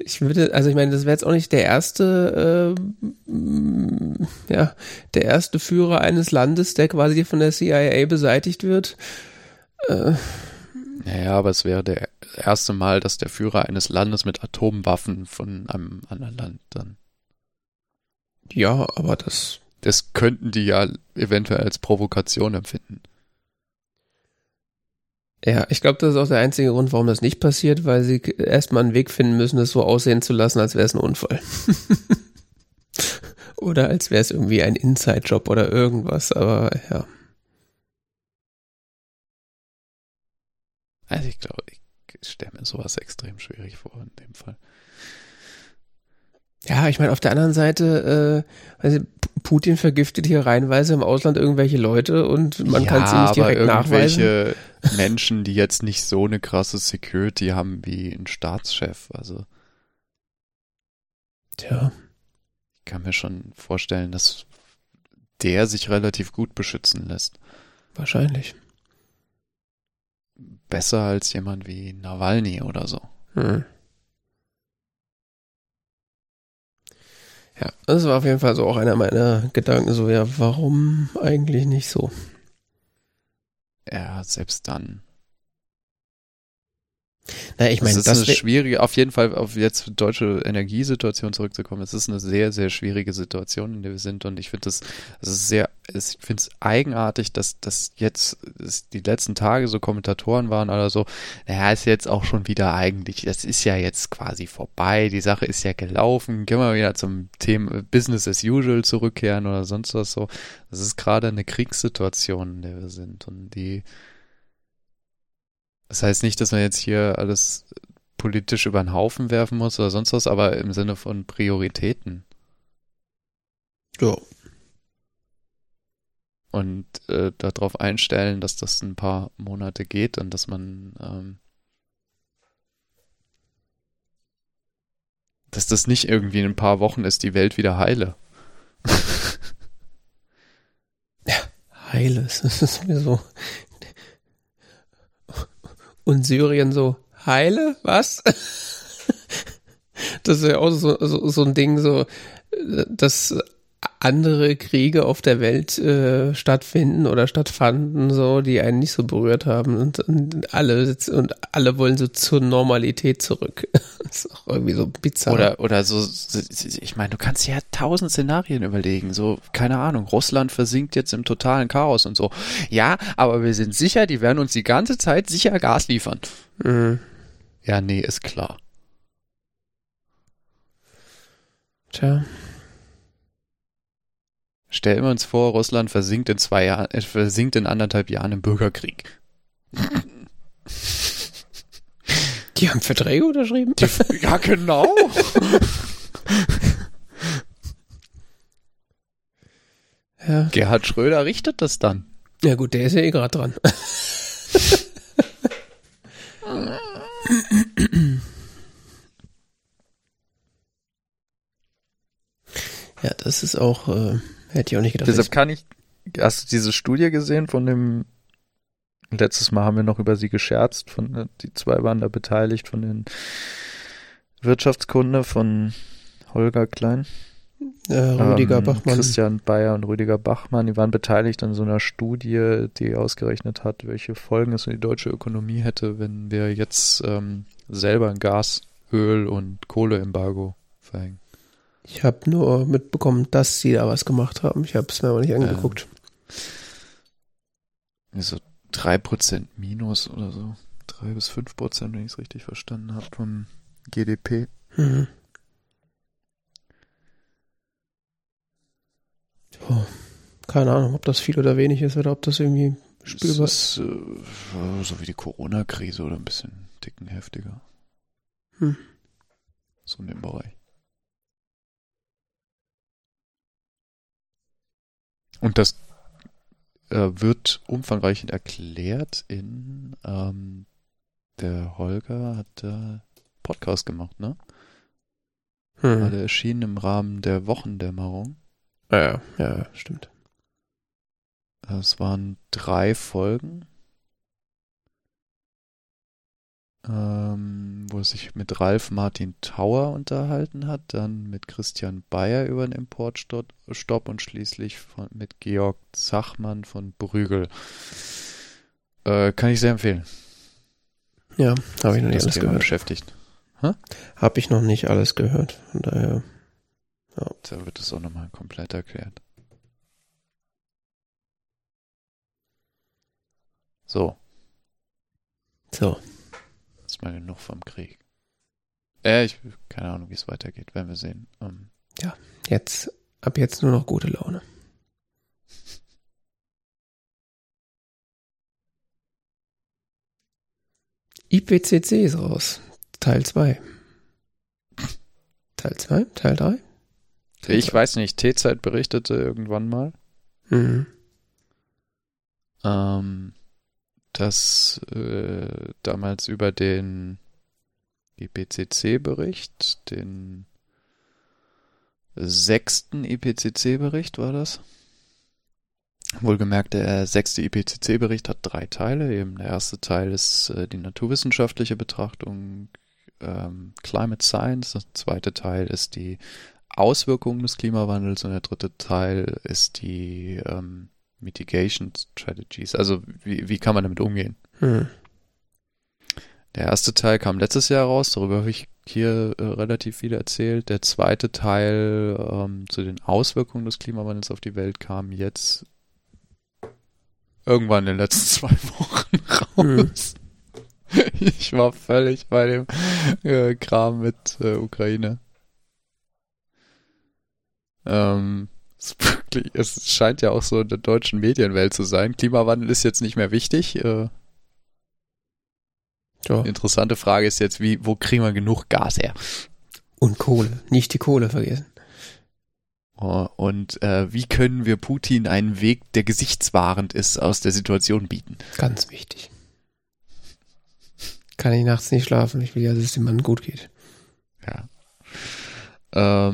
Das wäre jetzt auch nicht der erste, der erste Führer eines Landes, der quasi von der CIA beseitigt wird. Naja, aber es wäre der erste Mal, dass der Führer eines Landes mit Atomwaffen von einem anderen Land dann. Ja, aber das könnten die ja eventuell als Provokation empfinden. Ja, ich glaube, das ist auch der einzige Grund, warum das nicht passiert, weil sie erstmal einen Weg finden müssen, das so aussehen zu lassen, als wäre es ein Unfall. Oder als wäre es irgendwie ein Inside-Job oder irgendwas, aber ja. Also ich glaube, ich stelle mir sowas extrem schwierig vor in dem Fall. Ja, ich meine, auf der anderen Seite, Putin vergiftet hier reihenweise im Ausland irgendwelche Leute und man kann sie nicht direkt nachweisen. Irgendwelche Menschen, die jetzt nicht so eine krasse Security haben wie ein Staatschef, also. Tja. Ich kann mir schon vorstellen, dass der sich relativ gut beschützen lässt. Wahrscheinlich. Besser als jemand wie Nawalny oder so. Ja, das war auf jeden Fall so auch einer meiner Gedanken, so ja, warum eigentlich nicht so? Ja, selbst dann. Na, ich meine, das ist eine schwierige, auf jeden Fall auf jetzt deutsche Energiesituation zurückzukommen. Es ist eine sehr, sehr schwierige Situation, in der wir sind und ich finde es eigenartig, dass jetzt die letzten Tage so Kommentatoren waren oder so, naja, ist jetzt auch schon wieder eigentlich, das ist ja jetzt quasi vorbei, die Sache ist ja gelaufen, können wir wieder zum Thema Business as usual zurückkehren oder sonst was so. Das ist gerade eine Kriegssituation, in der wir sind und das heißt nicht, dass man jetzt hier alles politisch über den Haufen werfen muss oder sonst was, aber im Sinne von Prioritäten. Ja. Und darauf einstellen, dass das ein paar Monate geht und dass man dass das nicht irgendwie in ein paar Wochen ist, die Welt wieder heile. Ja, heile, das ist mir so. Und Syrien so, heile? Was? Das ist ja auch so ein Ding, so, dass andere Kriege auf der Welt stattfinden oder stattfanden, so, die einen nicht so berührt haben. Und alle wollen so zur Normalität zurück. Das ist auch irgendwie so bizarr. Oder so, ich meine, du kannst ja 1000 Szenarien überlegen. So, keine Ahnung, Russland versinkt jetzt im totalen Chaos und so. Ja, aber wir sind sicher, die werden uns die ganze Zeit sicher Gas liefern. Mhm. Ja, nee, ist klar. Tja. Stellen wir uns vor, Russland versinkt in 1,5 Jahren im Bürgerkrieg. Die haben Verträge unterschrieben? Ja, genau. Ja. Gerhard Schröder richtet das dann. Ja gut, der ist ja eh gerade dran. Ja, das ist auch, hätte ich auch nicht gedacht. Deshalb kann ich, hast du diese Studie gesehen von dem, letztes Mal haben wir noch über sie gescherzt, von die zwei waren da beteiligt, von den Wirtschaftskunde von Holger Klein. Rüdiger Bachmann. Christian Bayer und Rüdiger Bachmann, die waren beteiligt an so einer Studie, die ausgerechnet hat, welche Folgen es für die deutsche Ökonomie hätte, wenn wir jetzt selber ein Gas-, Öl- und Kohleembargo verhängen. Ich habe nur mitbekommen, dass sie da was gemacht haben. Ich habe es mir aber nicht angeguckt. So 3% minus oder so. 3 bis 5%, wenn ich es richtig verstanden habe, vom GDP. Mhm. Oh, keine Ahnung, ob das viel oder wenig ist oder ob das irgendwie spürbar ist. So wie die Corona-Krise oder ein bisschen dicken heftiger. Hm. So in dem Bereich. Und das wird umfangreich erklärt in der Holger hat Podcast gemacht, ne? Hm. Der erschien im Rahmen der Wochendämmerung. Ja, stimmt. Es waren 3 Folgen, wo er sich mit Ralf Martin Tauer unterhalten hat, dann mit Christian Bayer über den Importstopp und schließlich mit Georg Zachmann von Brügel. Kann ich sehr empfehlen. Ja, habe ich noch nicht alles Thema gehört. Beschäftigt. Habe ich noch nicht alles gehört, von daher... Ja. Da wird es auch nochmal komplett erklärt. So. Das ist mal genug vom Krieg. Ich keine Ahnung, wie es weitergeht, werden wir sehen. Ja, ab jetzt nur noch gute Laune. IPCC ist raus. Teil 2. Teil 2? Teil 3? Ich weiß nicht, T-Zeit berichtete irgendwann mal, dass damals über den IPCC-Bericht, den 6. IPCC-Bericht war das. Wohlgemerkt, der 6. IPCC-Bericht hat 3 Teile. Eben der erste Teil ist die naturwissenschaftliche Betrachtung, Climate Science. Der zweite Teil ist die Auswirkungen des Klimawandels und der dritte Teil ist die Mitigation Strategies, also wie kann man damit umgehen? Der erste Teil kam letztes Jahr raus, darüber habe ich hier relativ viel erzählt. Der zweite Teil zu den Auswirkungen des Klimawandels auf die Welt kam jetzt irgendwann in den letzten 2 Wochen raus. Ich war völlig bei dem Kram mit Ukraine. Es scheint ja auch so in der deutschen Medienwelt zu sein. Klimawandel ist jetzt nicht mehr wichtig. Ja. Interessante Frage ist jetzt, wo kriegen wir genug Gas her? Und Kohle. Nicht die Kohle vergessen. Wie können wir Putin einen Weg, der gesichtswahrend ist, aus der Situation bieten? Ganz wichtig. Kann ich nachts nicht schlafen. Ich will ja, dass es dem Mann gut geht. Ja.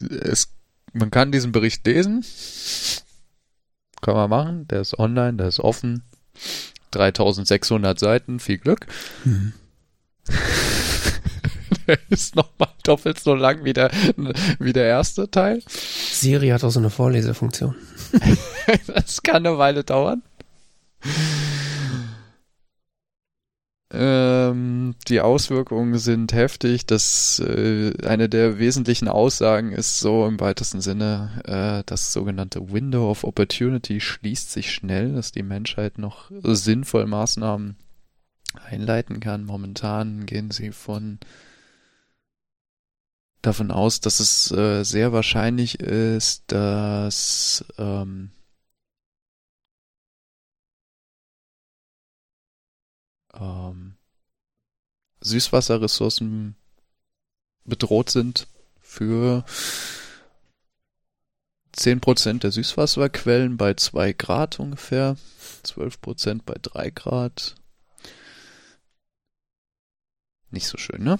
Man kann diesen Bericht lesen, kann man machen, der ist online, der ist offen, 3600 Seiten, viel Glück. Der ist nochmal doppelt so lang wie der erste Teil. Siri hat auch so eine Vorlesefunktion. Das kann eine Weile dauern. Die Auswirkungen sind heftig. Das eine der wesentlichen Aussagen ist so im weitesten Sinne, das sogenannte Window of Opportunity schließt sich schnell, dass die Menschheit noch sinnvoll Maßnahmen einleiten kann. Momentan gehen sie davon aus, dass es sehr wahrscheinlich ist, dass Süßwasserressourcen bedroht sind für 10% der Süßwasserquellen bei 2 Grad ungefähr, 12% bei 3 Grad. Nicht so schön, ne?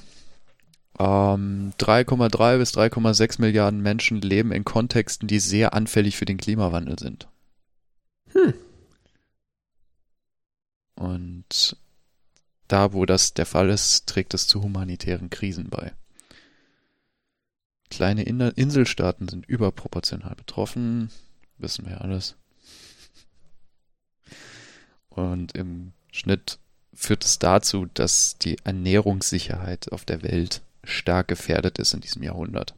3,3 bis 3,6 Milliarden Menschen leben in Kontexten, die sehr anfällig für den Klimawandel sind. Und da, wo das der Fall ist, trägt es zu humanitären Krisen bei. Kleine Inselstaaten sind überproportional betroffen, wissen wir ja alles. Und im Schnitt führt es dazu, dass die Ernährungssicherheit auf der Welt stark gefährdet ist in diesem Jahrhundert.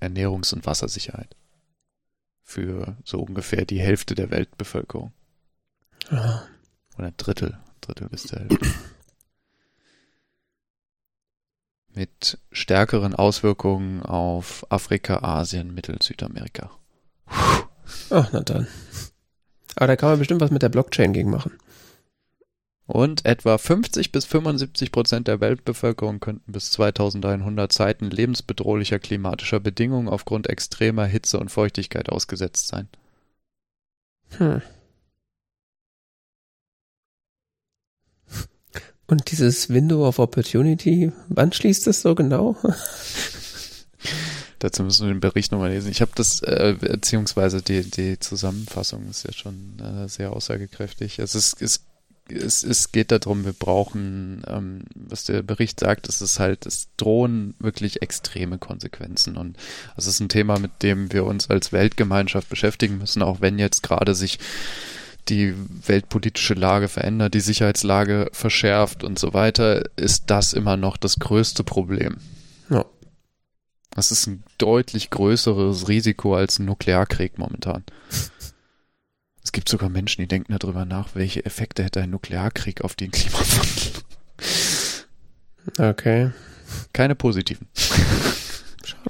Ernährungs- und Wassersicherheit. Für so ungefähr die Hälfte der Weltbevölkerung. Ja. Oder ein Drittel bis zur Hälfte. Mit stärkeren Auswirkungen auf Afrika, Asien, Mittel- und Südamerika. Ach, na dann. Aber da kann man bestimmt was mit der Blockchain gegen machen. Und etwa 50 bis 75% der Weltbevölkerung könnten bis 2100 Zeiten lebensbedrohlicher klimatischer Bedingungen aufgrund extremer Hitze und Feuchtigkeit ausgesetzt sein. Und dieses Window of Opportunity, wann schließt das so genau? Dazu müssen wir den Bericht nochmal lesen. Ich habe das, beziehungsweise die Zusammenfassung ist ja schon sehr aussagekräftig. Es geht darum, wir brauchen, was der Bericht sagt, es drohen wirklich extreme Konsequenzen. Und das ist ein Thema, mit dem wir uns als Weltgemeinschaft beschäftigen müssen, auch wenn jetzt gerade sich die weltpolitische Lage verändert, die Sicherheitslage verschärft und so weiter, ist das immer noch das größte Problem. Ja. Das ist ein deutlich größeres Risiko als ein Nuklearkrieg momentan. Es gibt sogar Menschen, die denken darüber nach, welche Effekte hätte ein Nuklearkrieg auf den Klimawandel. Okay. Keine positiven. Schade.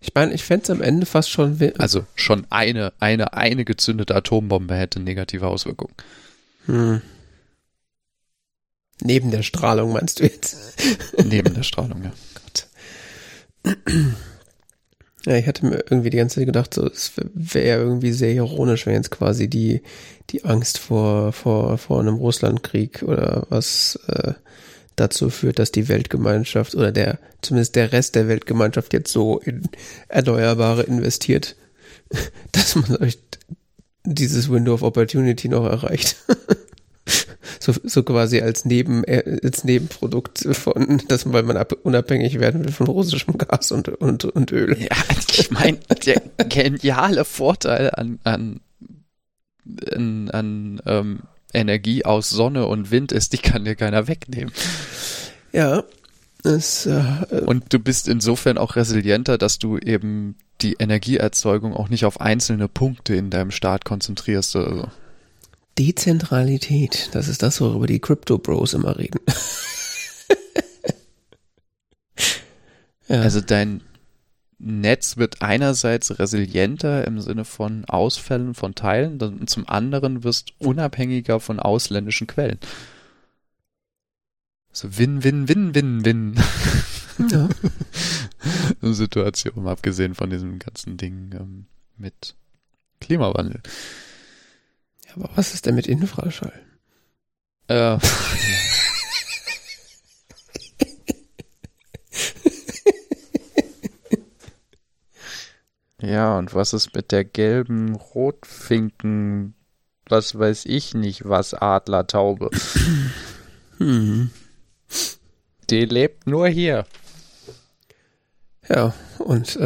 Ich meine, ich fände es am Ende fast schon... Also schon eine gezündete Atombombe hätte negative Auswirkungen. Neben der Strahlung meinst du jetzt? Neben der Strahlung, ja. Gott. Ja, ich hatte mir irgendwie die ganze Zeit gedacht, so, es wäre irgendwie sehr ironisch, wenn jetzt quasi die Angst vor einem Russlandkrieg oder was dazu führt, dass die Weltgemeinschaft oder zumindest der Rest der Weltgemeinschaft jetzt so in Erneuerbare investiert, dass man dieses Window of Opportunity noch erreicht. So quasi als Nebenprodukt von, weil man unabhängig werden will von russischem Gas und Öl. Ja, ich meine, der geniale Vorteil an Energie aus Sonne und Wind ist, die kann dir keiner wegnehmen. Ja. Und du bist insofern auch resilienter, dass du eben die Energieerzeugung auch nicht auf einzelne Punkte in deinem Staat konzentrierst oder so. Dezentralität, das ist das, worüber die Crypto-Bros immer reden. Ja. Also dein Netz wird einerseits resilienter im Sinne von Ausfällen von Teilen, und zum anderen wirst unabhängiger von ausländischen Quellen. So Win-Win-Win-Win-Win. Ja. Situation, abgesehen von diesem ganzen Ding mit Klimawandel. Aber was ist denn mit Infraschall? Ja, und was ist mit der gelben Rotfinken, was weiß ich nicht, was Adlertaube? Die lebt nur hier. Ja, und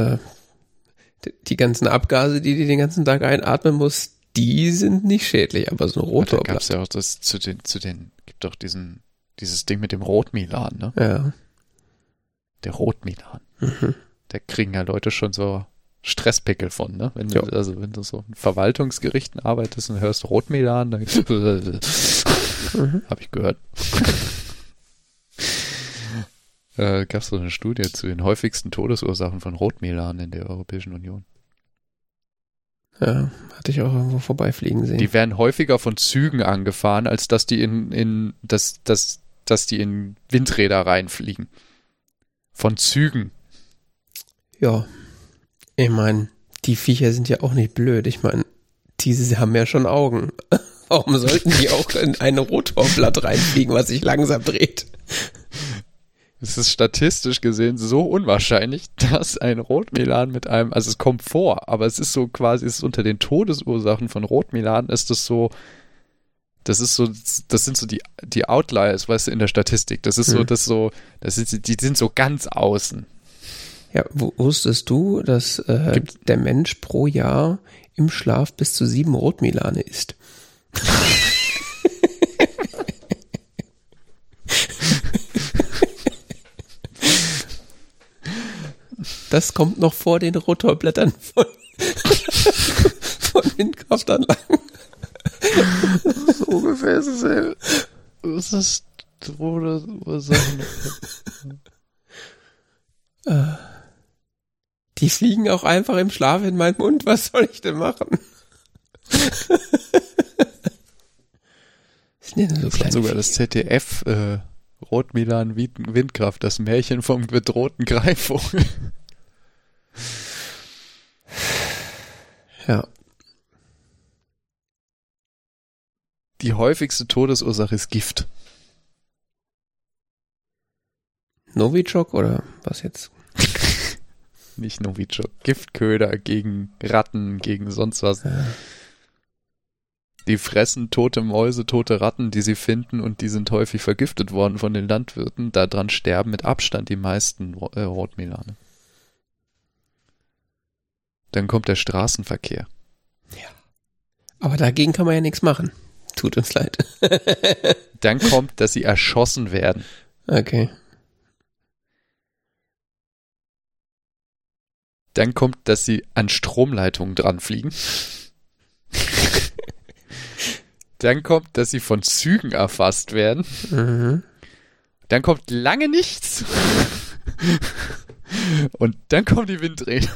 die ganzen Abgase, die den ganzen Tag einatmen muss, die sind nicht schädlich, aber so ein roter Blatt. Da gab es ja auch das gibt doch dieses Ding mit dem Rotmilan, ne? Ja. Der Rotmilan. Da kriegen ja Leute schon so Stresspickel von, ne? Wenn du so in Verwaltungsgerichten arbeitest und hörst Rotmilan, dann hab ich gehört. Gab es so eine Studie zu den häufigsten Todesursachen von Rotmilan in der Europäischen Union. Ja, hatte ich auch irgendwo vorbeifliegen sehen. Die werden häufiger von Zügen angefahren, als dass die dass die in Windräder reinfliegen. Von Zügen. Ja, ich meine, die Viecher sind ja auch nicht blöd. Ich meine, diese haben ja schon Augen. Warum sollten die auch in ein Rotorblatt reinfliegen, was sich langsam dreht? Es ist statistisch gesehen so unwahrscheinlich, dass ein Rotmilan mit einem, also es kommt vor, aber es ist so quasi, es ist unter den Todesursachen von Rotmilan, ist das so, das sind so die Outliers, weißt du, in der Statistik. Das ist so, die sind so ganz außen. Ja, wusstest du, dass der Mensch pro Jahr im Schlaf bis zu 7 Rotmilane isst? Das kommt noch vor den Rotorblättern von Windkraftanlagen. So ungefähr ist es, ey. Das ist Todesursachen. Die fliegen auch einfach im Schlaf in meinen Mund. Was soll ich denn machen? Das hat sogar das ZDF Rotmilan Windkraft, das Märchen vom bedrohten Greifvogel. Ja. Die häufigste Todesursache ist Gift. Novichok oder was jetzt? Nicht Novichok. Giftköder gegen Ratten, gegen sonst was. Ja. Die fressen tote Mäuse, tote Ratten, die sie finden, und die sind häufig vergiftet worden von den Landwirten. Daran sterben mit Abstand die meisten Rotmilane. Dann kommt der Straßenverkehr. Ja. Aber dagegen kann man ja nichts machen. Tut uns leid. Dann kommt, dass sie erschossen werden. Okay. Dann kommt, dass sie an Stromleitungen dran fliegen. Dann kommt, dass sie von Zügen erfasst werden. Mhm. Dann kommt lange nichts. Und dann kommen die Windräder.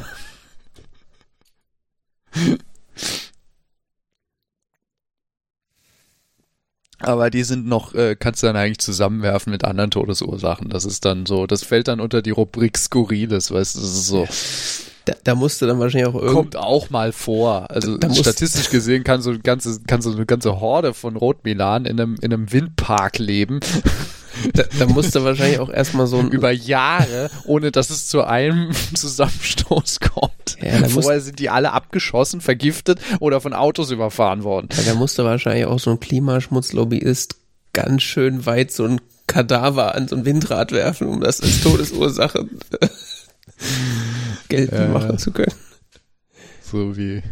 Aber die sind noch, kannst du dann eigentlich zusammenwerfen mit anderen Todesursachen. Das ist dann so, das fällt dann unter die Rubrik Skurriles, weißt du, das ist so. Da musst du dann wahrscheinlich auch irgendwie... Kommt auch mal vor. Also da statistisch gesehen kann so eine ganze Horde von Rotmilan in einem Windpark leben. Da musst du wahrscheinlich auch erstmal so ein... Über Jahre, ohne dass es zu einem Zusammenstoß kommt. Ja, vorher sind die alle abgeschossen, vergiftet oder von Autos überfahren worden. Ja, da musst du wahrscheinlich auch so ein Klimaschmutzlobbyist ganz schön weit so ein Kadaver an so ein Windrad werfen, um das als Todesursache... geltend machen zu können. So wie,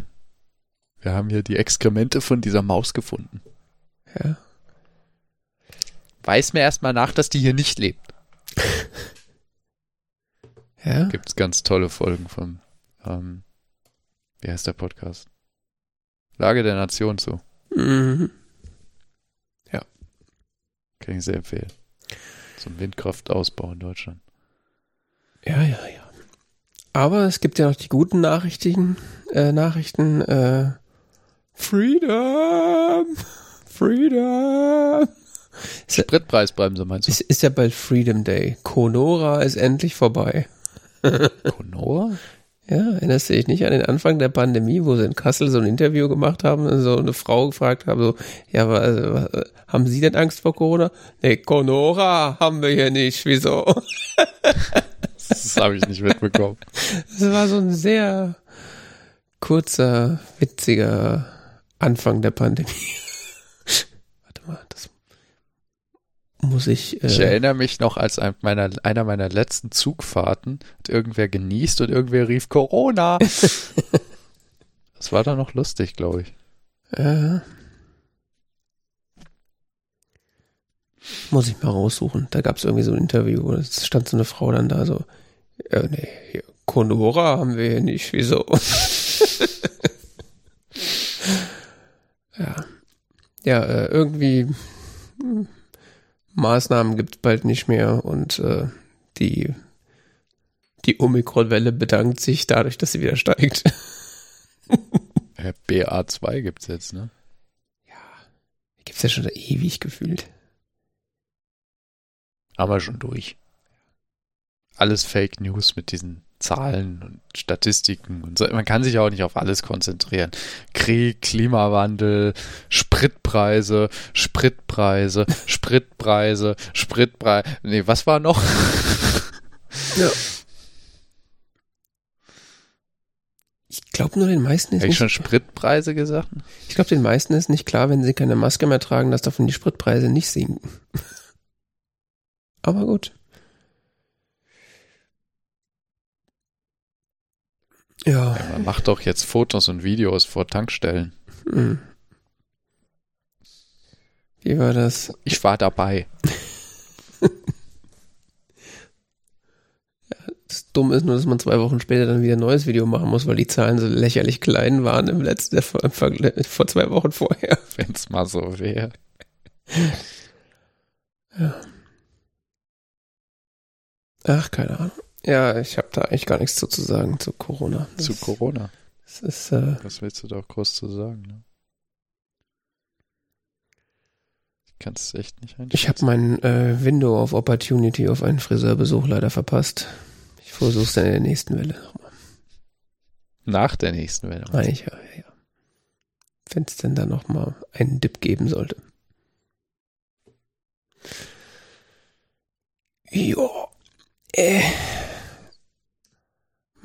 wir haben hier die Exkremente von dieser Maus gefunden. Ja. Weiß mir erstmal nach, dass die hier nicht lebt. Ja. Gibt's ganz tolle Folgen von, wie heißt der Podcast? Lage der Nation zu. Mhm. Ja. Kann ich sehr empfehlen. Zum Windkraftausbau in Deutschland. Ja, ja, ja. Aber es gibt ja noch die guten Nachrichten. Freedom! Freedom! Spritpreisbremse, meinst du? Ist ja bald Freedom Day. Conora ist endlich vorbei. Conora? Ja, erinnerst du dich nicht an den Anfang der Pandemie, wo sie in Kassel so ein Interview gemacht haben und so eine Frau gefragt haben, so, ja, was, haben Sie denn Angst vor Corona? Nee, Conora haben wir hier nicht. Wieso? Das habe ich nicht mitbekommen. Das war so ein sehr kurzer, witziger Anfang der Pandemie. Warte mal, das muss ich... Ich erinnere mich noch, als einer meiner letzten Zugfahrten hat irgendwer genießt und irgendwer rief Corona. Das war dann noch lustig, glaube ich. Muss ich mal raussuchen. Da gab es irgendwie so ein Interview, da stand so eine Frau dann da so, nee, hier, Conora haben wir hier nicht, wieso? Ja, ja, irgendwie Maßnahmen gibt es bald nicht mehr und die Omikron-Welle bedankt sich dadurch, dass sie wieder steigt. BA2 gibt's jetzt, ne? Ja, gibt's ja schon ewig gefühlt. Aber schon durch. Alles Fake News mit diesen Zahlen und Statistiken und so. Man kann sich auch nicht auf alles konzentrieren. Krieg, Klimawandel, Spritpreise. Nee, was war noch? Ja. Ich glaube nur den meisten ist nicht... Habe ich schon Spritpreise gesagt? Ich glaube den meisten ist nicht klar, wenn sie keine Maske mehr tragen, dass davon die Spritpreise nicht sinken. Aber gut. Ja. Ja, man macht doch jetzt Fotos und Videos vor Tankstellen. Hm. Wie war das? Ich war dabei. Ja, das Dumme ist nur, dass man 2 Wochen später dann wieder ein neues Video machen muss, weil die Zahlen so lächerlich klein waren im letzten, vor 2 Wochen vorher. Wenn es mal so wäre. Ja. Ach, keine Ahnung. Ja, ich habe da eigentlich gar nichts zu sagen zu Corona. Zu Corona? Das ist, was willst du da auch groß zu sagen? Ne? Ich kann es echt nicht einschätzen. Ich habe mein Window of Opportunity auf einen Friseurbesuch leider verpasst. Ich versuche es dann in der nächsten Welle nochmal. Nach der nächsten Welle? Eigentlich, ja. Wenn es denn da nochmal einen Dip geben sollte. Joa.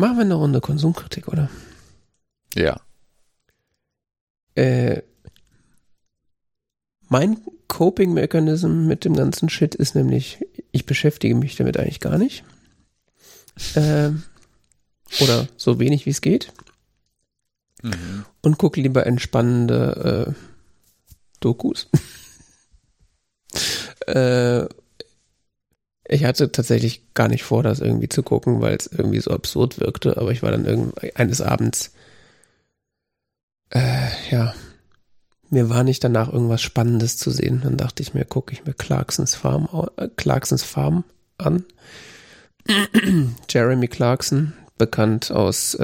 Machen wir eine Runde Konsumkritik, oder? Ja. Mein Coping-Mechanism mit dem ganzen Shit ist nämlich, ich beschäftige mich damit eigentlich gar nicht. Oder so wenig, wie es geht. Mhm. Und gucke lieber entspannende Dokus. Ich hatte tatsächlich gar nicht vor, das irgendwie zu gucken, weil es irgendwie so absurd wirkte, aber ich war dann irgendwie eines Abends, mir war nicht danach irgendwas Spannendes zu sehen. Dann dachte ich mir, gucke ich mir Clarksons Farm an. Jeremy Clarkson, bekannt aus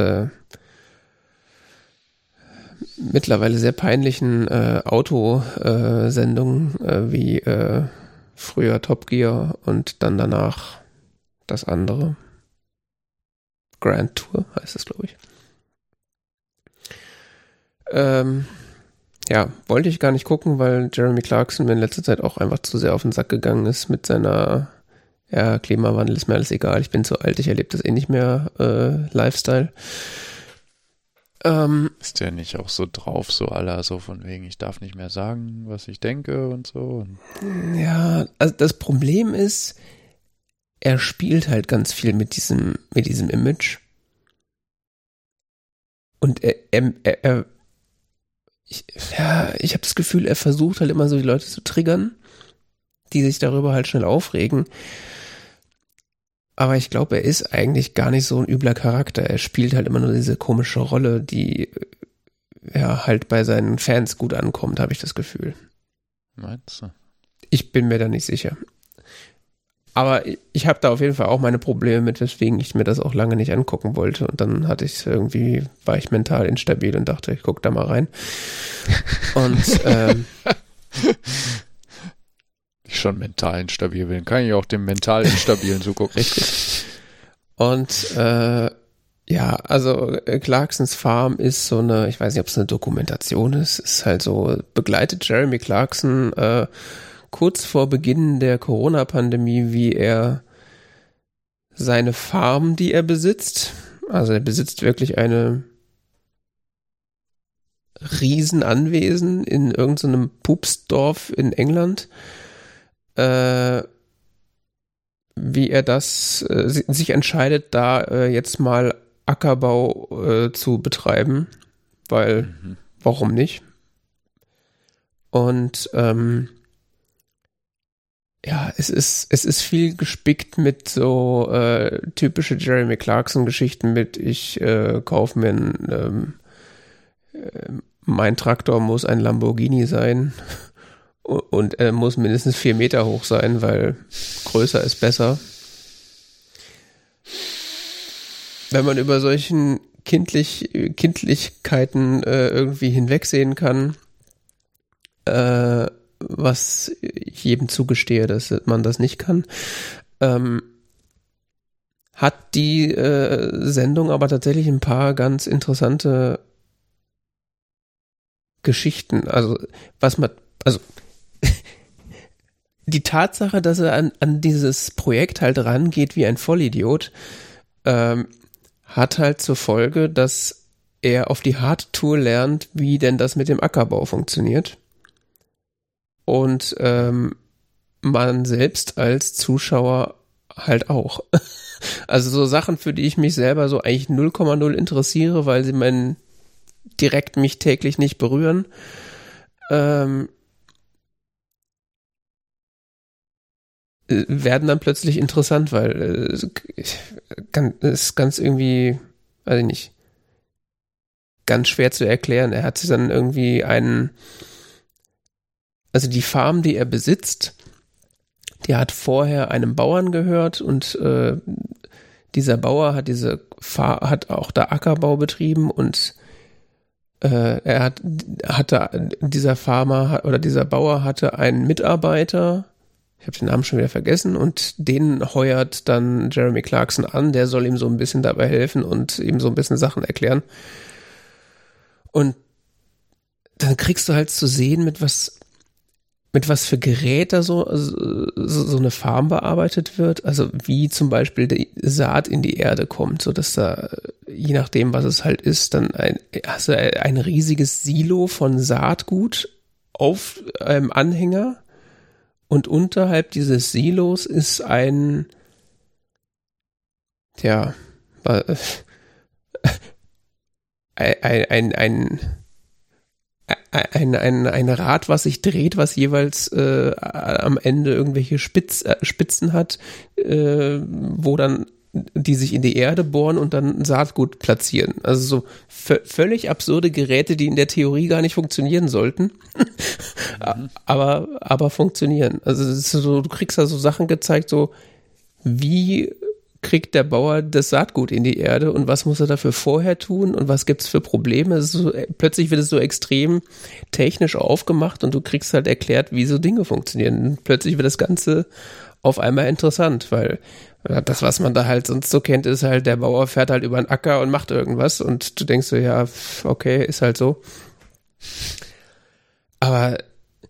mittlerweile sehr peinlichen Autosendungen wie früher Top Gear und dann danach das andere. Grand Tour heißt es, glaube ich. Wollte ich gar nicht gucken, weil Jeremy Clarkson mir in letzter Zeit auch einfach zu sehr auf den Sack gegangen ist mit seiner Klimawandel ist mir alles egal, ich bin zu alt, ich erlebe das eh nicht mehr Lifestyle. Ist der nicht auch so drauf, so aller, so von wegen, ich darf nicht mehr sagen, was ich denke und so? Ja, also das Problem ist, er spielt halt ganz viel mit diesem Image. Und ich habe das Gefühl, er versucht halt immer so die Leute zu triggern, die sich darüber halt schnell aufregen. Aber ich glaube, er ist eigentlich gar nicht so ein übler Charakter. Er spielt halt immer nur diese komische Rolle, die halt bei seinen Fans gut ankommt, habe ich das Gefühl. Meinst du? Ich bin mir da nicht sicher. Aber ich habe da auf jeden Fall auch meine Probleme mit, weswegen ich mir das auch lange nicht angucken wollte. Und dann war ich mental instabil und dachte, ich guck da mal rein. Und ich schon mental instabil bin, kann ich auch dem mental Instabilen zugucken. Richtig. Und Clarksons Farm ist so eine, ich weiß nicht, ob es eine Dokumentation ist, ist halt so, begleitet Jeremy Clarkson kurz vor Beginn der Corona-Pandemie, wie er seine Farm, die er besitzt, also er besitzt wirklich eine Riesenanwesen in irgendeinem Pupsdorf in England, wie er das sich entscheidet, da jetzt mal Ackerbau zu betreiben, weil warum nicht? Und es ist viel gespickt mit so typische Jeremy Clarkson Geschichten mit ich kaufe mir mein Traktor muss ein Lamborghini sein. Und er muss mindestens 4 Meter hoch sein, weil größer ist besser. Wenn man über solchen Kindlichkeiten irgendwie hinwegsehen kann, was ich jedem zugestehe, dass man das nicht kann. Hat die Sendung aber tatsächlich ein paar ganz interessante Geschichten. Die Tatsache, dass er an dieses Projekt halt rangeht wie ein Vollidiot, hat halt zur Folge, dass er auf die Hardtour lernt, wie denn das mit dem Ackerbau funktioniert. Und man selbst als Zuschauer halt auch. Also so Sachen, für die ich mich selber so eigentlich 0,0 interessiere, weil sie mich täglich nicht berühren. Werden dann plötzlich interessant, weil es ganz irgendwie, weiß ich nicht, ganz schwer zu erklären. Er hat sich dann irgendwie die Farm, die er besitzt, die hat vorher einem Bauern gehört und dieser Bauer hat hat auch da Ackerbau betrieben und dieser Bauer hatte einen Mitarbeiter, ich habe den Namen schon wieder vergessen, und den heuert dann Jeremy Clarkson an, der soll ihm so ein bisschen dabei helfen und ihm so ein bisschen Sachen erklären. Und dann kriegst du halt zu sehen, mit was für Gerät da so eine Farm bearbeitet wird, also wie zum Beispiel die Saat in die Erde kommt, sodass da, je nachdem, was es halt ist, dann ein riesiges Silo von Saatgut auf einem Anhänger. Und unterhalb dieses Silos ist ein Rad, was sich dreht, was jeweils am Ende irgendwelche Spitzen hat, wo dann die sich in die Erde bohren und dann Saatgut platzieren. Also so völlig absurde Geräte, die in der Theorie gar nicht funktionieren sollten, aber funktionieren. Also es ist so, du kriegst da so Sachen gezeigt, so wie kriegt der Bauer das Saatgut in die Erde und was muss er dafür vorher tun und was gibt es für Probleme. Plötzlich wird es so extrem technisch aufgemacht und du kriegst halt erklärt, wie so Dinge funktionieren. Und plötzlich wird das Ganze auf einmal interessant, weil das, was man da halt sonst so kennt, ist halt, der Bauer fährt halt über den Acker und macht irgendwas und du denkst so, ja, okay, ist halt so. Aber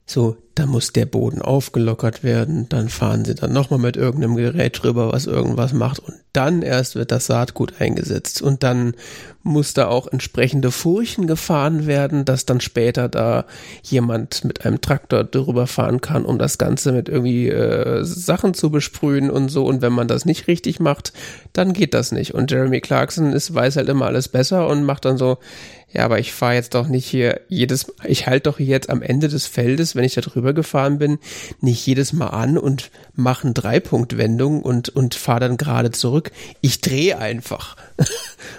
so, da muss der Boden aufgelockert werden, dann fahren sie dann nochmal mit irgendeinem Gerät drüber, was irgendwas macht und dann erst wird das Saatgut eingesetzt und dann muss da auch entsprechende Furchen gefahren werden, dass dann später da jemand mit einem Traktor drüber fahren kann, um das Ganze mit irgendwie Sachen zu besprühen und so, und wenn man das nicht richtig macht, dann geht das nicht und Jeremy Clarkson weiß halt immer alles besser und macht dann so, ja, aber ich fahre jetzt doch nicht hier ich halte doch hier jetzt am Ende des Feldes, wenn ich da drüber gefahren bin, nicht jedes Mal an und mache eine Dreipunktwendung und fahre dann gerade zurück. Ich drehe einfach.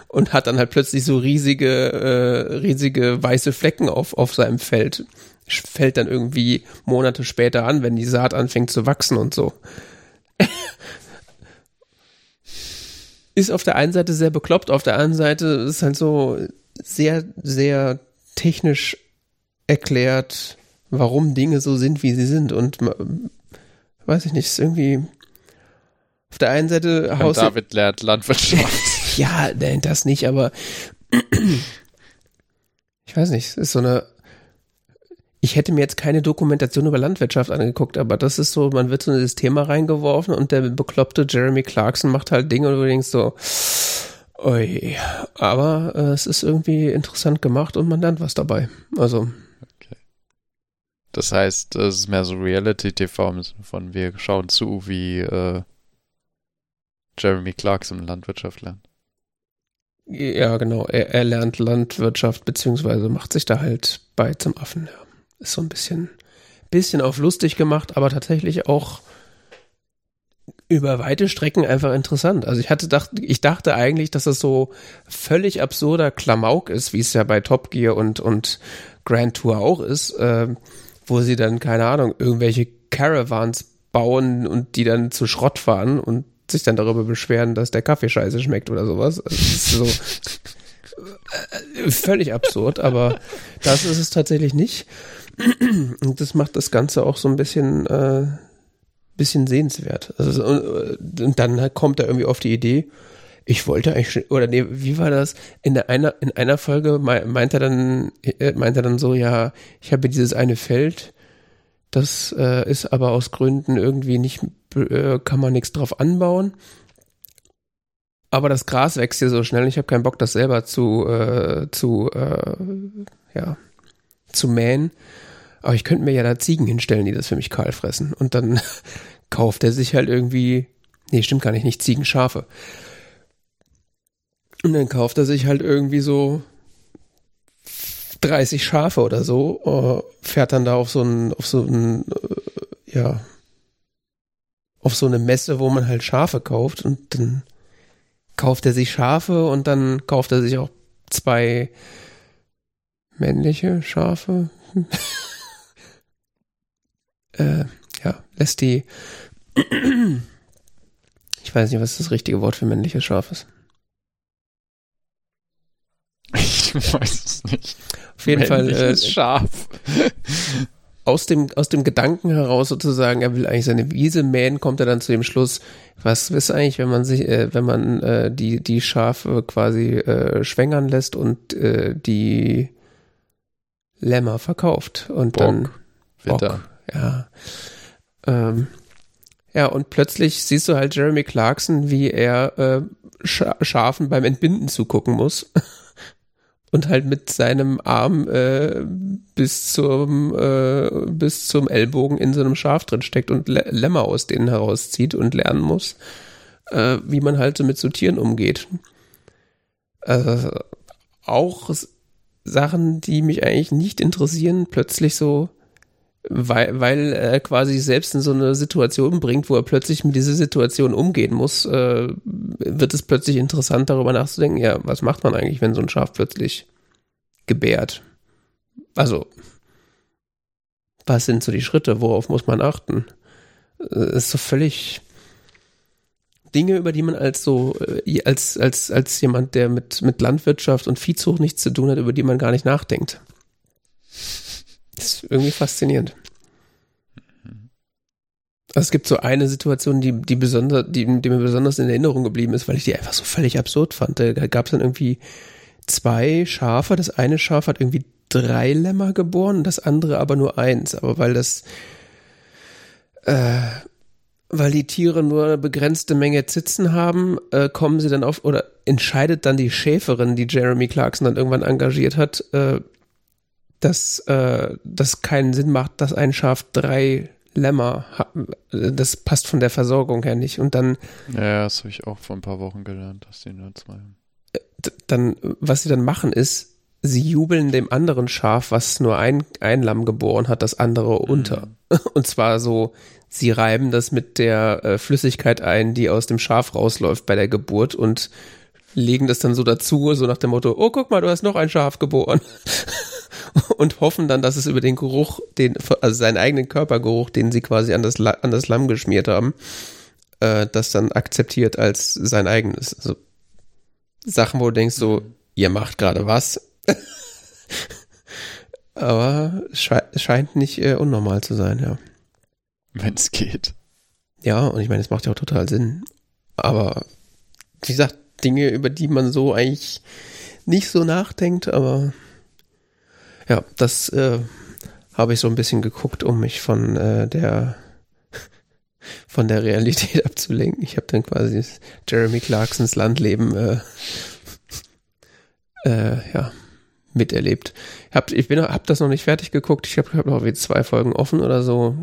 Und hat dann halt plötzlich so riesige weiße Flecken auf seinem Feld. Fällt dann irgendwie Monate später an, wenn die Saat anfängt zu wachsen und so. Ist auf der einen Seite sehr bekloppt, auf der anderen Seite ist halt so sehr, sehr technisch erklärt, warum Dinge so sind, wie sie sind, und weiß ich nicht, ist irgendwie auf der einen Seite David lernt Landwirtschaft. Ja, nein, das nicht, aber ich weiß nicht, es ist so eine, ich hätte mir jetzt keine Dokumentation über Landwirtschaft angeguckt, aber das ist so, man wird so in das Thema reingeworfen und der bekloppte Jeremy Clarkson macht halt Dinge und du denkst so, oi, aber es ist irgendwie interessant gemacht und man lernt was dabei, also. Das heißt, es ist mehr so Reality-TV im Sinne von, wir schauen zu, wie Jeremy Clarkson Landwirtschaft lernt. Ja, genau. Er lernt Landwirtschaft, beziehungsweise macht sich da halt bei zum Affen. Ja. Ist so ein bisschen auf lustig gemacht, aber tatsächlich auch über weite Strecken einfach interessant. Also ich dachte eigentlich, dass das so völlig absurder Klamauk ist, wie es ja bei Top Gear und Grand Tour auch ist, wo sie dann, keine Ahnung, irgendwelche Caravans bauen und die dann zu Schrott fahren und sich dann darüber beschweren, dass der Kaffee scheiße schmeckt oder sowas. Also das ist so völlig absurd, aber das ist es tatsächlich nicht. Und das macht das Ganze auch so ein bisschen sehenswert. Also, und dann kommt er irgendwie auf die Idee, ich wollte eigentlich, oder nee, wie war das? In einer Folge meint er dann so, ja, ich habe dieses eine Feld, das ist aber aus Gründen irgendwie nicht, kann man nichts drauf anbauen. Aber das Gras wächst hier so schnell, ich habe keinen Bock, das selber zu mähen. Aber ich könnte mir ja da Ziegen hinstellen, die das für mich kahl fressen. Und dann kauft er sich halt irgendwie, nee, stimmt gar nicht Ziegen, Schafe. Und dann kauft er sich halt irgendwie so 30 Schafe oder so, fährt dann da auf so eine Messe, wo man halt Schafe kauft, und dann kauft er sich Schafe und dann kauft er sich auch 2 männliche Schafe. Lässt die ich weiß nicht, was das richtige Wort für männliches Schaf ist. Ich weiß es nicht. Auf jeden Fall Schaf. Aus dem Gedanken heraus sozusagen, er will eigentlich seine Wiese mähen, kommt er dann zu dem Schluss, was ist eigentlich, wenn man sich, die Schafe quasi schwängern lässt und die Lämmer verkauft und dann Bock, ja. Ja, und plötzlich siehst du halt Jeremy Clarkson, wie er Schafen beim Entbinden zugucken muss. Und halt mit seinem Arm bis zum Ellbogen in so einem Schaf drin steckt und Lämmer aus denen herauszieht und lernen muss, wie man halt so mit so Tieren umgeht. Also auch Sachen, die mich eigentlich nicht interessieren, plötzlich so, weil er quasi selbst in so eine Situation bringt, wo er plötzlich mit dieser Situation umgehen muss, wird es plötzlich interessant, darüber nachzudenken, ja, was macht man eigentlich, wenn so ein Schaf plötzlich gebärt? Also, was sind so die Schritte, worauf muss man achten? Ist so völlig Dinge, über die man als jemand, der mit Landwirtschaft und Viehzucht nichts zu tun hat, über die man gar nicht nachdenkt. Das ist irgendwie faszinierend. Also es gibt so eine Situation, die mir besonders in Erinnerung geblieben ist, weil ich die einfach so völlig absurd fand. Da gab es dann irgendwie 2 Schafe. Das eine Schaf hat irgendwie 3 Lämmer geboren, das andere aber nur 1. Aber weil die Tiere nur eine begrenzte Menge Zitzen haben, kommen sie dann oder entscheidet dann die Schäferin, die Jeremy Clarkson dann irgendwann engagiert hat, dass das keinen Sinn macht, dass ein Schaf 3 Lämmer hat. Das passt von der Versorgung her nicht. Und dann. Ja, das habe ich auch vor ein paar Wochen gelernt, dass die nur 2 haben. Dann, was sie dann machen, ist, sie jubeln dem anderen Schaf, was nur ein Lamm geboren hat, das andere unter. Und zwar so, sie reiben das mit der Flüssigkeit ein, die aus dem Schaf rausläuft bei der Geburt, und legen das dann so dazu, so nach dem Motto, oh, guck mal, du hast noch ein Schaf geboren. Und hoffen dann, dass es über den Geruch, seinen eigenen Körpergeruch, den sie quasi an das Lamm geschmiert haben, das dann akzeptiert als sein eigenes. Also Sachen, wo du denkst so, ihr macht gerade was. Aber es scheint nicht unnormal zu sein, ja. Wenn es geht. Ja, und ich meine, es macht ja auch total Sinn. Aber wie gesagt, Dinge, über die man so eigentlich nicht so nachdenkt, aber ja, das habe ich so ein bisschen geguckt, um mich von der Realität abzulenken. Ich habe dann quasi Jeremy Clarksons Landleben miterlebt. Ich habe das noch nicht fertig geguckt. Ich habe noch wie 2 Folgen offen oder so.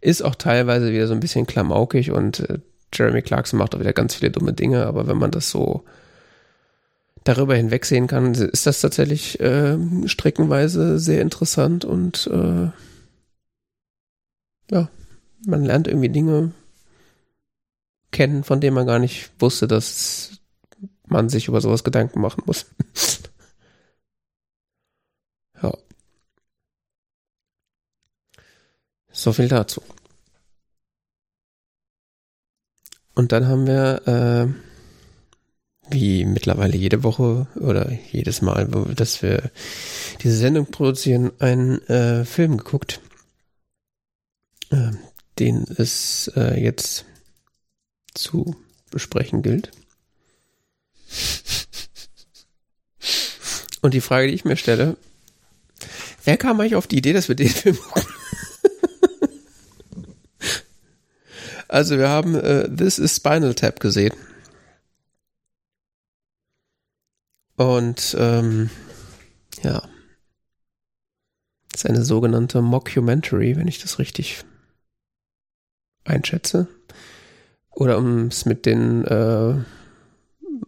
Ist auch teilweise wieder so ein bisschen klamaukig, und Jeremy Clarkson macht auch wieder ganz viele dumme Dinge. Aber wenn man das so darüber hinwegsehen kann, ist das tatsächlich streckenweise sehr interessant, und man lernt irgendwie Dinge kennen, von denen man gar nicht wusste, dass man sich über sowas Gedanken machen muss. Ja. So viel dazu. Und dann haben wir wie mittlerweile jede Woche oder jedes Mal, dass wir diese Sendung produzieren, einen Film geguckt, den es jetzt zu besprechen gilt. Und die Frage, die ich mir stelle, wer kam eigentlich auf die Idee, dass wir den Film gucken? Also wir haben This is Spinal Tap gesehen. Und ja, das ist eine sogenannte Mockumentary, wenn ich das richtig einschätze. Oder um es mit den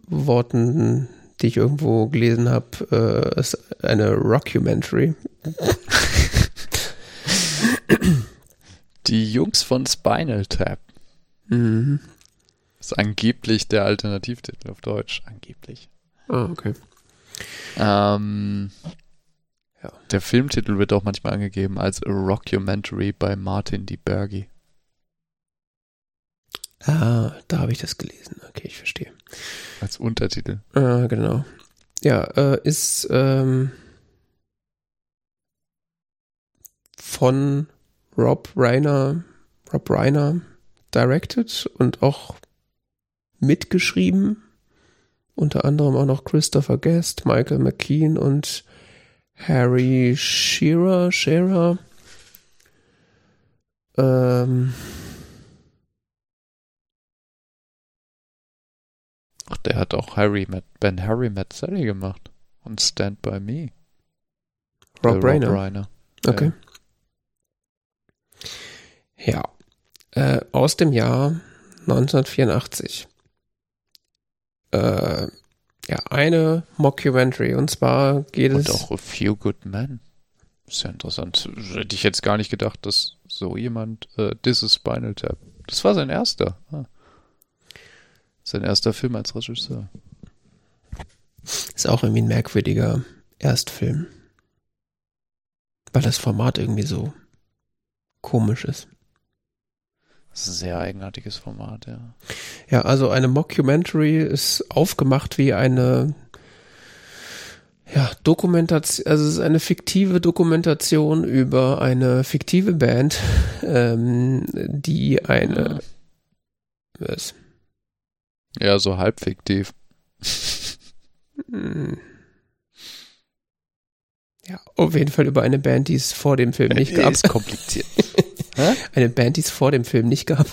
Worten, die ich irgendwo gelesen habe, ist eine Rockumentary. Die Jungs von Spinal Tap. Mhm. Das ist angeblich der Alternativtitel auf Deutsch. Angeblich. Ah, okay. Ja. Der Filmtitel wird auch manchmal angegeben als A Rockumentary by Martin DeBerge. Ah, da habe ich das gelesen. Okay, ich verstehe. Als Untertitel. Ah, genau. Ja, ist von Rob Reiner directed und auch mitgeschrieben. Unter anderem auch noch Christopher Guest, Michael McKean und Harry Shearer. Ach, der hat auch Harry Met Sally gemacht und Stand By Me. Rob Reiner. Okay. Ja. Aus dem Jahr 1984. Ja, eine Mockumentary. Und zwar geht es... Und auch A Few Good Men. Ist ja interessant. Hätte ich jetzt gar nicht gedacht, dass so jemand... This is Spinal Tap. Das war sein erster. Ah. Sein erster Film als Regisseur. Ist auch irgendwie ein merkwürdiger Erstfilm. Weil das Format irgendwie so komisch ist. Das ist ein sehr eigenartiges Format, ja. Ja, also eine Mockumentary ist aufgemacht wie eine Dokumentation, also es ist eine fiktive Dokumentation über eine fiktive Band, die eine... Was? Ja, so halb fiktiv. Ja, auf jeden Fall über eine Band, die es vor dem Film nicht gab. Ist kompliziert. Eine Band, die es vor dem Film nicht gab.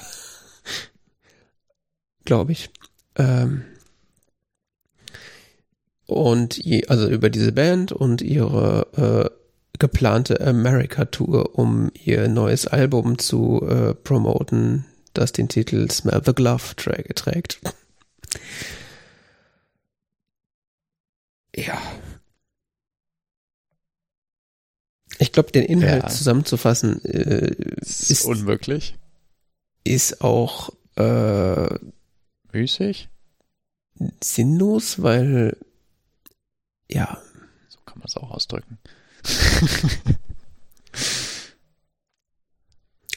Glaube ich. Also über diese Band und ihre geplante America-Tour, um ihr neues Album zu promoten, das den Titel Smell the Glove trägt. Ja. Ich glaube, den Inhalt zusammenzufassen ist unmöglich. Ist auch müßig, sinnlos, weil ja. So kann man es auch ausdrücken.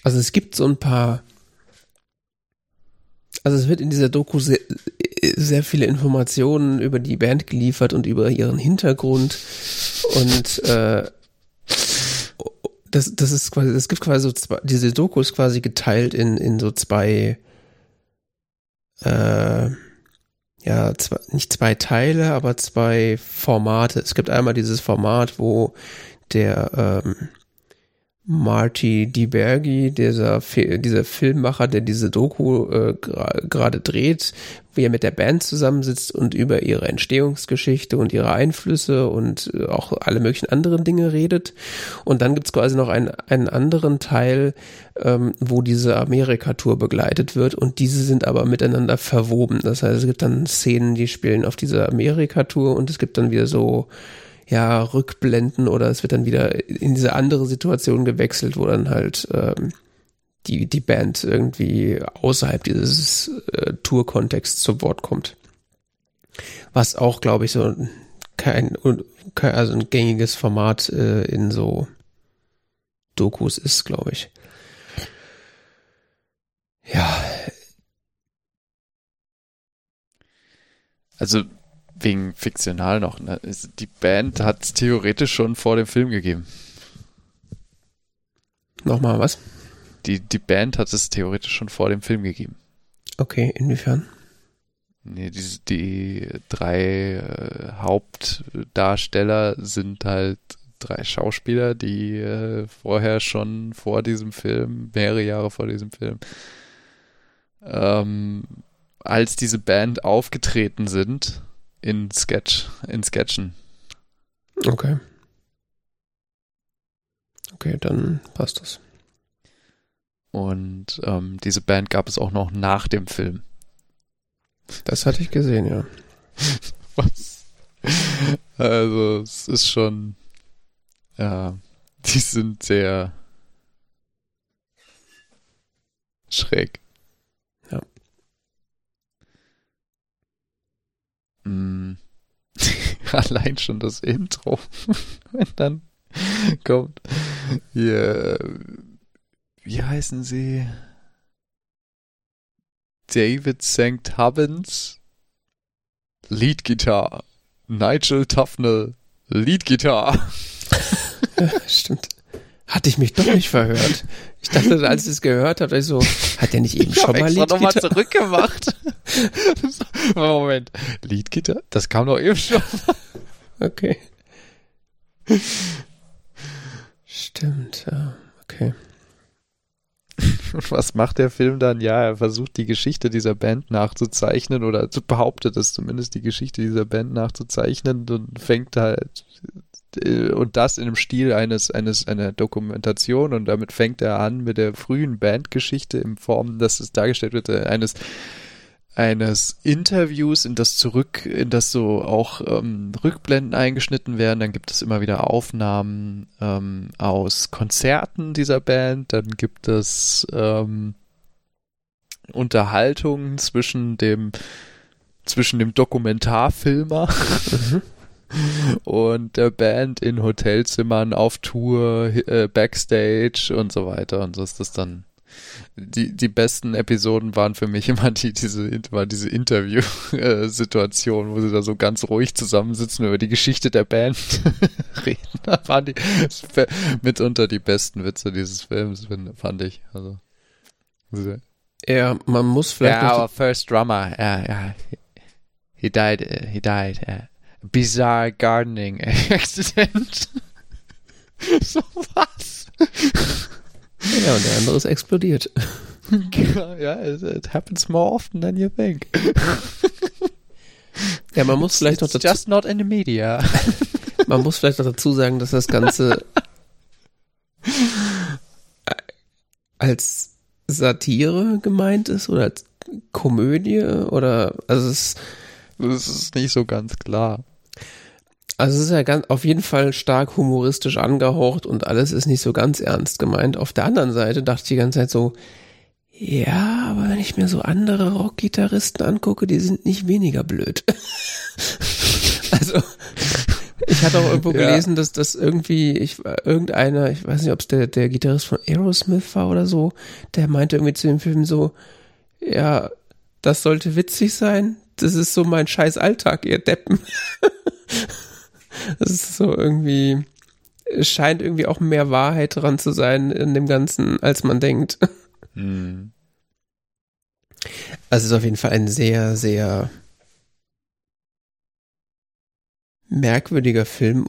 Also es gibt so ein paar. Also es wird in dieser Doku sehr, sehr viele Informationen über die Band geliefert und über ihren Hintergrund und das ist quasi, es gibt quasi so zwei, diese Doku ist quasi geteilt in so zwei, nicht zwei Teile, aber zwei Formate. Es gibt einmal dieses Format, wo der Marty DeBerge, dieser Filmemacher, der diese Doku gerade dreht, wie er mit der Band zusammensitzt und über ihre Entstehungsgeschichte und ihre Einflüsse und auch alle möglichen anderen Dinge redet. Und dann gibt es quasi noch einen anderen Teil, wo diese Amerika-Tour begleitet wird und diese sind aber miteinander verwoben. Das heißt, es gibt dann Szenen, die spielen auf dieser Amerika-Tour und es gibt dann wieder so Rückblenden oder es wird dann wieder in diese andere Situation gewechselt, wo dann halt die Band irgendwie außerhalb dieses Tour-Kontexts zu Wort kommt. Was auch, glaube ich, so ein gängiges Format in so Dokus ist, glaube ich. Ja. also wegen fiktional noch, ne? Die Band hat es theoretisch schon vor dem Film gegeben. Nochmal, was? Die Band hat es theoretisch schon vor dem Film gegeben. Okay, inwiefern? Nee, die drei Hauptdarsteller sind halt drei Schauspieler, die vorher schon vor diesem Film, mehrere Jahre vor diesem Film, als diese Band aufgetreten sind in Sketchen. Okay. Okay, dann passt das. Und diese Band gab es auch noch nach dem Film. Das hatte ich gesehen, ja. Was? Also, es ist schon... Ja, die sind sehr schräg. Ja. Allein schon das Intro. Wenn dann kommt... Yeah. Wie heißen sie? David St. Hubbins, Lead Guitar. Nigel Tufnell, Lead Guitar. Stimmt. Hatte ich mich doch nicht verhört. Ich dachte, als ich es gehört habe, ich so, hat der nicht eben schon mal Lead Guitar? Ich habe extra nochmal zurückgemacht. Moment. Lead Guitar? Das kam doch eben schon. Okay. Stimmt, ja. Okay. Und was macht der Film dann? Ja, er versucht, die Geschichte dieser Band nachzuzeichnen oder behauptet es zumindest, die Geschichte dieser Band nachzuzeichnen und fängt halt, und das in dem Stil einer Dokumentation, und damit fängt er an mit der frühen Bandgeschichte in Form, dass es dargestellt wird, eines Interviews, in das so auch Rückblenden eingeschnitten werden. Dann gibt es immer wieder Aufnahmen aus Konzerten dieser Band. Dann gibt es Unterhaltungen zwischen dem Dokumentarfilmer und der Band in Hotelzimmern, auf Tour, Backstage und so weiter. Und so ist das dann. Die besten Episoden waren für mich immer diese Interview-Situation, wo sie da so ganz ruhig zusammensitzen, über die Geschichte der Band reden. Da waren die mitunter die besten Witze dieses Films, fand ich. Also, ja, man muss vielleicht... Yeah, our first drummer, he died. Bizarre gardening accident. So was? Ja, und der andere ist explodiert. Ja, it happens more often than you think. Ja, man muss vielleicht noch dazu... Just not in the media. Man muss vielleicht noch dazu sagen, dass das Ganze als Satire gemeint ist oder als Komödie oder... Also das ist nicht so ganz klar. Also es ist ja auf jeden Fall stark humoristisch angehaucht und alles ist nicht so ganz ernst gemeint. Auf der anderen Seite dachte ich die ganze Zeit so, ja, aber wenn ich mir so andere Rockgitarristen angucke, die sind nicht weniger blöd. Also ich hatte auch irgendwo gelesen, dass das irgendwie, ich weiß nicht, ob es der Gitarrist von Aerosmith war oder so, der meinte irgendwie zu dem Film so, ja, das sollte witzig sein, das ist so mein scheiß Alltag, ihr Deppen. Das ist so irgendwie, scheint irgendwie auch mehr Wahrheit dran zu sein in dem Ganzen, als man denkt. Hm. Also es ist auf jeden Fall ein sehr, sehr merkwürdiger Film,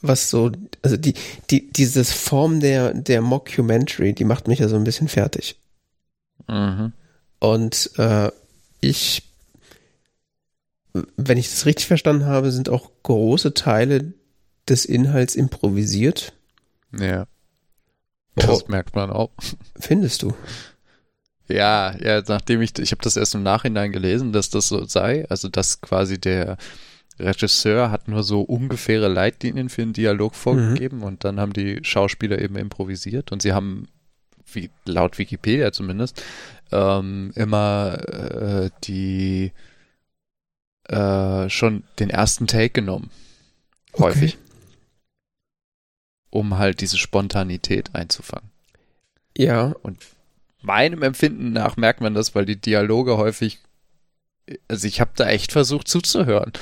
was so, also dieses Form der Mockumentary, die macht mich ja so ein bisschen fertig. Mhm. Und wenn ich das richtig verstanden habe, sind auch große Teile des Inhalts improvisiert. Ja. Das merkt man auch. Findest du? Ja, nachdem ich habe das erst im Nachhinein gelesen, dass das so sei, also dass quasi der Regisseur hat nur so ungefähre Leitlinien für den Dialog vorgegeben und dann haben die Schauspieler eben improvisiert und sie haben, wie laut Wikipedia zumindest, immer die schon den ersten Take genommen. Okay. Häufig. Um halt diese Spontanität einzufangen. Ja. Und meinem Empfinden nach merkt man das, weil die Dialoge häufig also ich habe da echt versucht zuzuhören.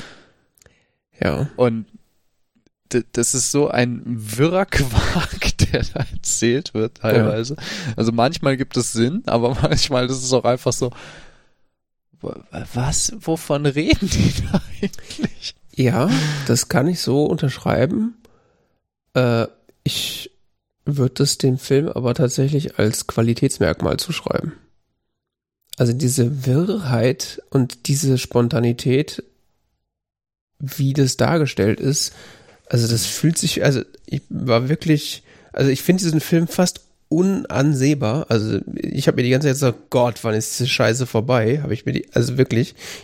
Ja. Und das ist so ein wirrer Quark, der da erzählt wird teilweise. Ja. Also manchmal gibt es Sinn, aber manchmal ist es auch einfach so, was, wovon reden die da eigentlich? Ja, das kann ich so unterschreiben. Ich würde das dem Film aber tatsächlich als Qualitätsmerkmal zuschreiben. Also diese Wirrheit und diese Spontanität, wie das dargestellt ist, also das fühlt sich, ich finde diesen Film fast unansehbar. Also ich habe mir die ganze Zeit gesagt, Gott, wann ist diese Scheiße vorbei? Ich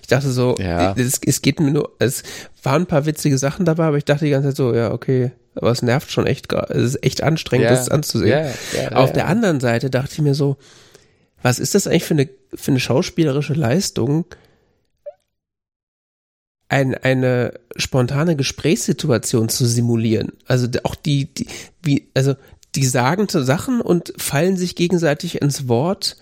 dachte so, ja. es geht mir nur, es waren ein paar witzige Sachen dabei, aber ich dachte die ganze Zeit so, ja, okay, aber es nervt schon echt, es ist echt anstrengend, das anzusehen. Auf der anderen Seite dachte ich mir so, was ist das eigentlich für eine schauspielerische Leistung, eine spontane Gesprächssituation zu simulieren? Also auch die sagen zu Sachen und fallen sich gegenseitig ins Wort,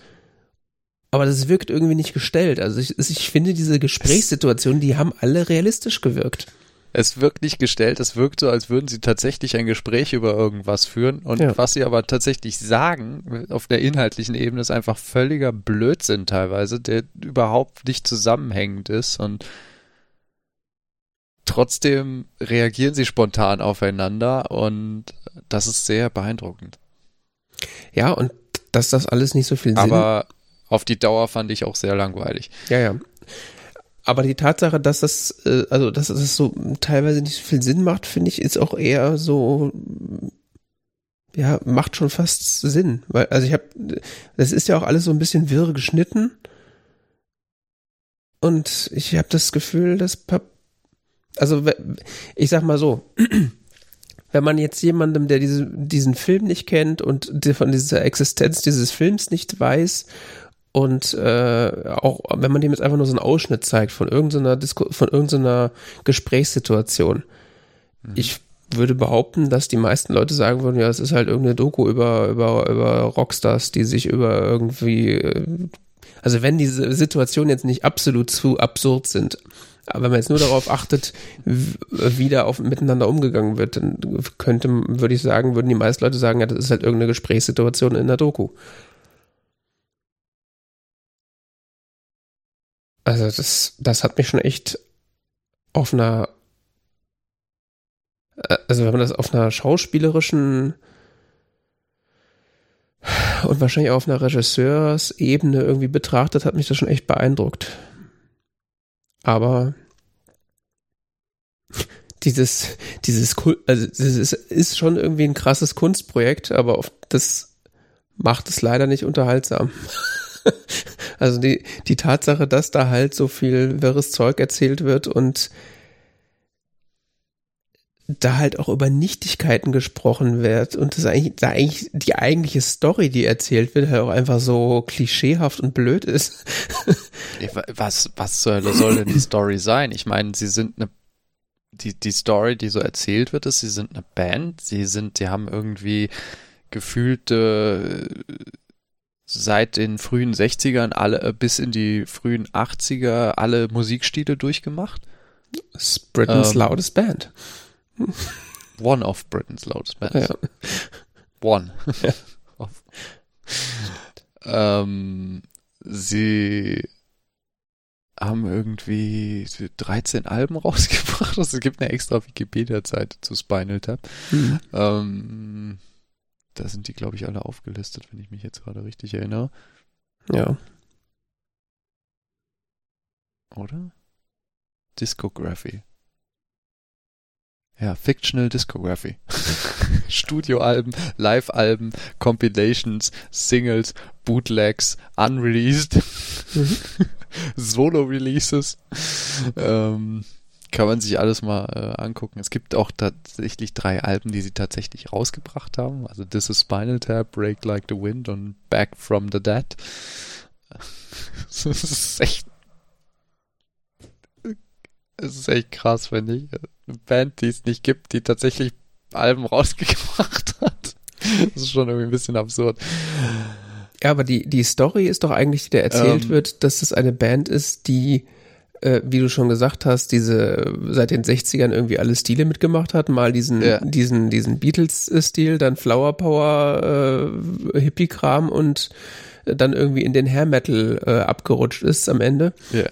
aber das wirkt irgendwie nicht gestellt. Also ich finde diese Gesprächssituationen, die haben alle realistisch gewirkt. Es wirkt nicht gestellt, es wirkt so, als würden sie tatsächlich ein Gespräch über irgendwas führen und was sie aber tatsächlich sagen, auf der inhaltlichen Ebene ist einfach völliger Blödsinn teilweise, der überhaupt nicht zusammenhängend ist und trotzdem reagieren sie spontan aufeinander und das ist sehr beeindruckend. Ja, und dass das alles nicht so viel Sinn. Aber auf die Dauer fand ich auch sehr langweilig. Ja, ja. Aber die Tatsache, dass das, also dass das so teilweise nicht so viel Sinn macht, finde ich, ist auch eher so, ja, macht schon fast Sinn. Weil, also das ist ja auch alles so ein bisschen wirr geschnitten. Und ich habe das Gefühl, also ich sag mal so, wenn man jetzt jemandem, der diesen Film nicht kennt und von dieser Existenz dieses Films nicht weiß, und auch wenn man dem jetzt einfach nur so einen Ausschnitt zeigt von irgendeiner Gesprächssituation. Mhm. Ich würde behaupten, dass die meisten Leute sagen würden, ja, es ist halt irgendeine Doku über Rockstars, die sich über irgendwie, also wenn diese Situationen jetzt nicht absolut zu absurd sind, aber wenn man jetzt nur darauf achtet, wie da miteinander umgegangen wird, dann würden die meisten Leute sagen, ja, das ist halt irgendeine Gesprächssituation in der Doku. Also das hat mich schon echt wenn man das auf einer schauspielerischen und wahrscheinlich auch auf einer Regisseursebene irgendwie betrachtet, hat mich das schon echt beeindruckt. Aber das ist schon irgendwie ein krasses Kunstprojekt, aber das macht es leider nicht unterhaltsam. Also die Tatsache, dass da halt so viel wirres Zeug erzählt wird und da halt auch über Nichtigkeiten gesprochen wird und das eigentlich die eigentliche Story, die erzählt wird, halt auch einfach so klischeehaft und blöd ist. Was zur Hölle soll denn die Story sein? Ich meine, sie sind die Story, die so erzählt wird, ist, sie sind eine Band, sie haben irgendwie gefühlte seit den frühen 60ern bis in die frühen 80er alle Musikstile durchgemacht. Britain's Loudest Band. One of Britain's Loudest Bands. Ja. One. Ja. Sie haben irgendwie 13 Alben rausgebracht. Also es gibt eine extra Wikipedia-Seite zu Spinal Tap. Mhm. Da sind die, glaube ich, alle aufgelistet, wenn ich mich jetzt gerade richtig erinnere. Ja. Oder? Discography. Ja, Fictional Discography. Studioalben, Live-Alben, Compilations, Singles, Bootlegs, Unreleased, Solo-Releases. Kann man sich alles mal angucken. Es gibt auch tatsächlich 3 Alben, die sie tatsächlich rausgebracht haben. Also This is Spinal Tap, Break Like the Wind und Back from the Dead. Es ist echt krass, finde ich. Eine Band, die es nicht gibt, die tatsächlich Alben rausgebracht hat. Das ist schon irgendwie ein bisschen absurd. Ja, aber die Story ist doch eigentlich, die da erzählt wird, dass es eine Band ist, die wie du schon gesagt hast, diese seit den 60ern irgendwie alle Stile mitgemacht hat, mal diesen Beatles-Stil, dann Flower Power, Hippie-Kram und dann irgendwie in den Hair Metal abgerutscht ist am Ende. Ja.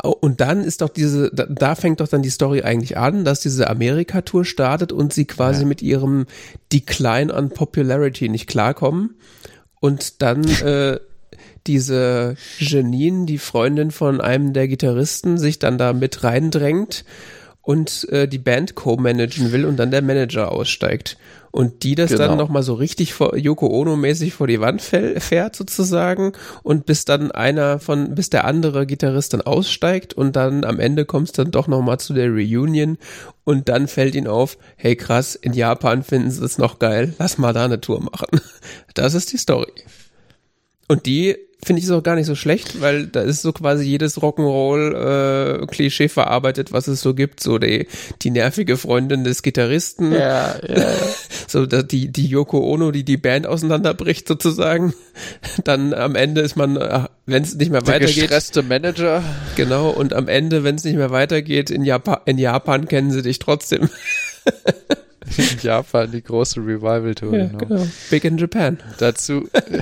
Und dann ist doch da fängt doch dann die Story eigentlich an, dass diese Amerika-Tour startet und sie quasi mit ihrem Decline an Popularity nicht klarkommen und dann diese Janine, die Freundin von einem der Gitarristen, sich dann da mit reindrängt und die Band co-managen will und dann der Manager aussteigt. Und die das dann nochmal so richtig Yoko Ono-mäßig vor die Wand fährt sozusagen und bis der andere Gitarrist dann aussteigt und dann am Ende kommt es dann doch nochmal zu der Reunion und dann fällt ihnen auf, hey krass, in Japan finden sie es noch geil, lass mal da eine Tour machen. Das ist die Story. Und die finde ich auch gar nicht so schlecht, weil da ist so quasi jedes Rock'n'Roll-Klischee verarbeitet, was es so gibt. So die nervige Freundin des Gitarristen. Ja. So die Yoko Ono, die Band auseinanderbricht sozusagen. Dann am Ende ist man, wenn es nicht mehr weitergeht. Der gestresste Manager. Genau, und am Ende, wenn es nicht mehr weitergeht, in Japan kennen sie dich trotzdem. In Japan, die große Revival-Tour. Ja, genau. Big in Japan. Dazu Big in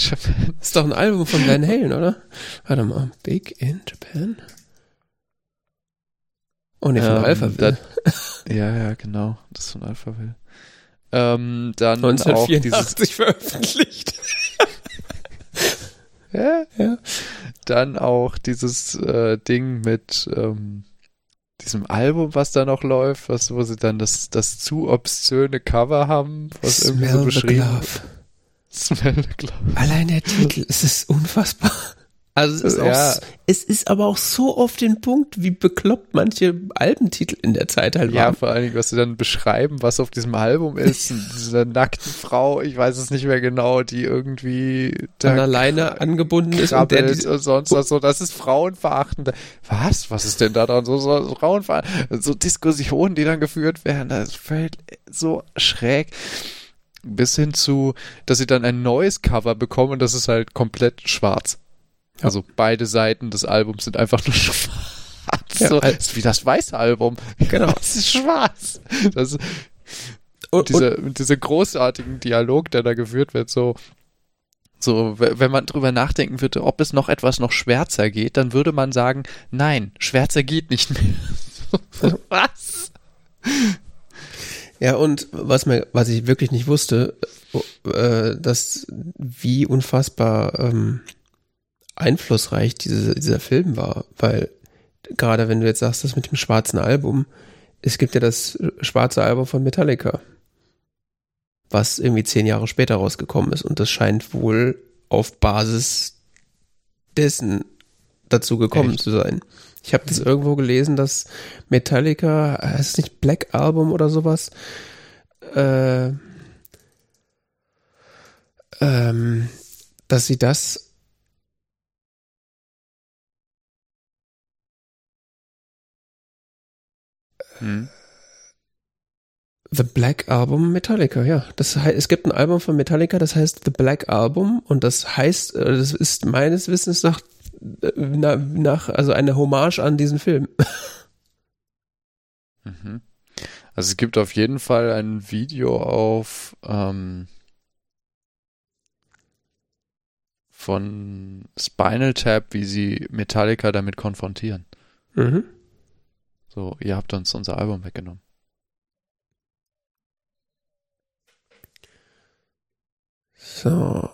Japan. Ist doch ein Album von Van Halen, oder? Warte mal. Big in Japan? Oh, ne, von Alphaville. Ja, genau. Das ist von Alphaville. Dann 1984 veröffentlicht. Ja. Dann auch dieses Ding mit diesem Album, was da noch läuft, wo sie dann das zu obszöne Cover haben, was irgendwie so beschrieben wird. Smell the Glove. Allein der Titel, es ist unfassbar. Also es ist aber auch so auf den Punkt, wie bekloppt manche Albentitel in der Zeit halt waren. Ja, vor allen Dingen, was sie dann beschreiben, was auf diesem Album ist. Diese nackte Frau, ich weiß es nicht mehr genau, die irgendwie an der Leine angebunden ist und sonst was so. Das ist frauenverachtend. Was ist denn da dran? So frauenverachtend. So Diskussionen, die dann geführt werden, das fällt so schräg. Bis hin zu, dass sie dann ein neues Cover bekommen und das ist halt komplett schwarz. Also beide Seiten des Albums sind einfach nur schwarz. Ja, so, ist wie das weiße Album. Genau, es ist schwarz. Das ist, und dieser großartigen Dialog, der da geführt wird, so wenn man drüber nachdenken würde, ob es noch etwas noch schwärzer geht, dann würde man sagen, nein, schwärzer geht nicht mehr. So, was? Ja, und was ich wirklich nicht wusste, dass wie unfassbar einflussreich dieser Film war, weil gerade wenn du jetzt sagst, das mit dem schwarzen Album, es gibt ja das schwarze Album von Metallica, was irgendwie 10 Jahre später rausgekommen ist und das scheint wohl auf Basis dessen dazu gekommen zu sein. Ich habe das irgendwo gelesen, dass Metallica, heißt es nicht Black Album oder sowas, dass sie das The Black Album Metallica, ja. Das heißt, es gibt ein Album von Metallica, das heißt The Black Album und das heißt, das ist meines Wissens nach also eine Hommage an diesen Film. Mhm. Also es gibt auf jeden Fall ein Video von Spinal Tap, wie sie Metallica damit konfrontieren. Mhm. So, ihr habt uns unser Album weggenommen. So.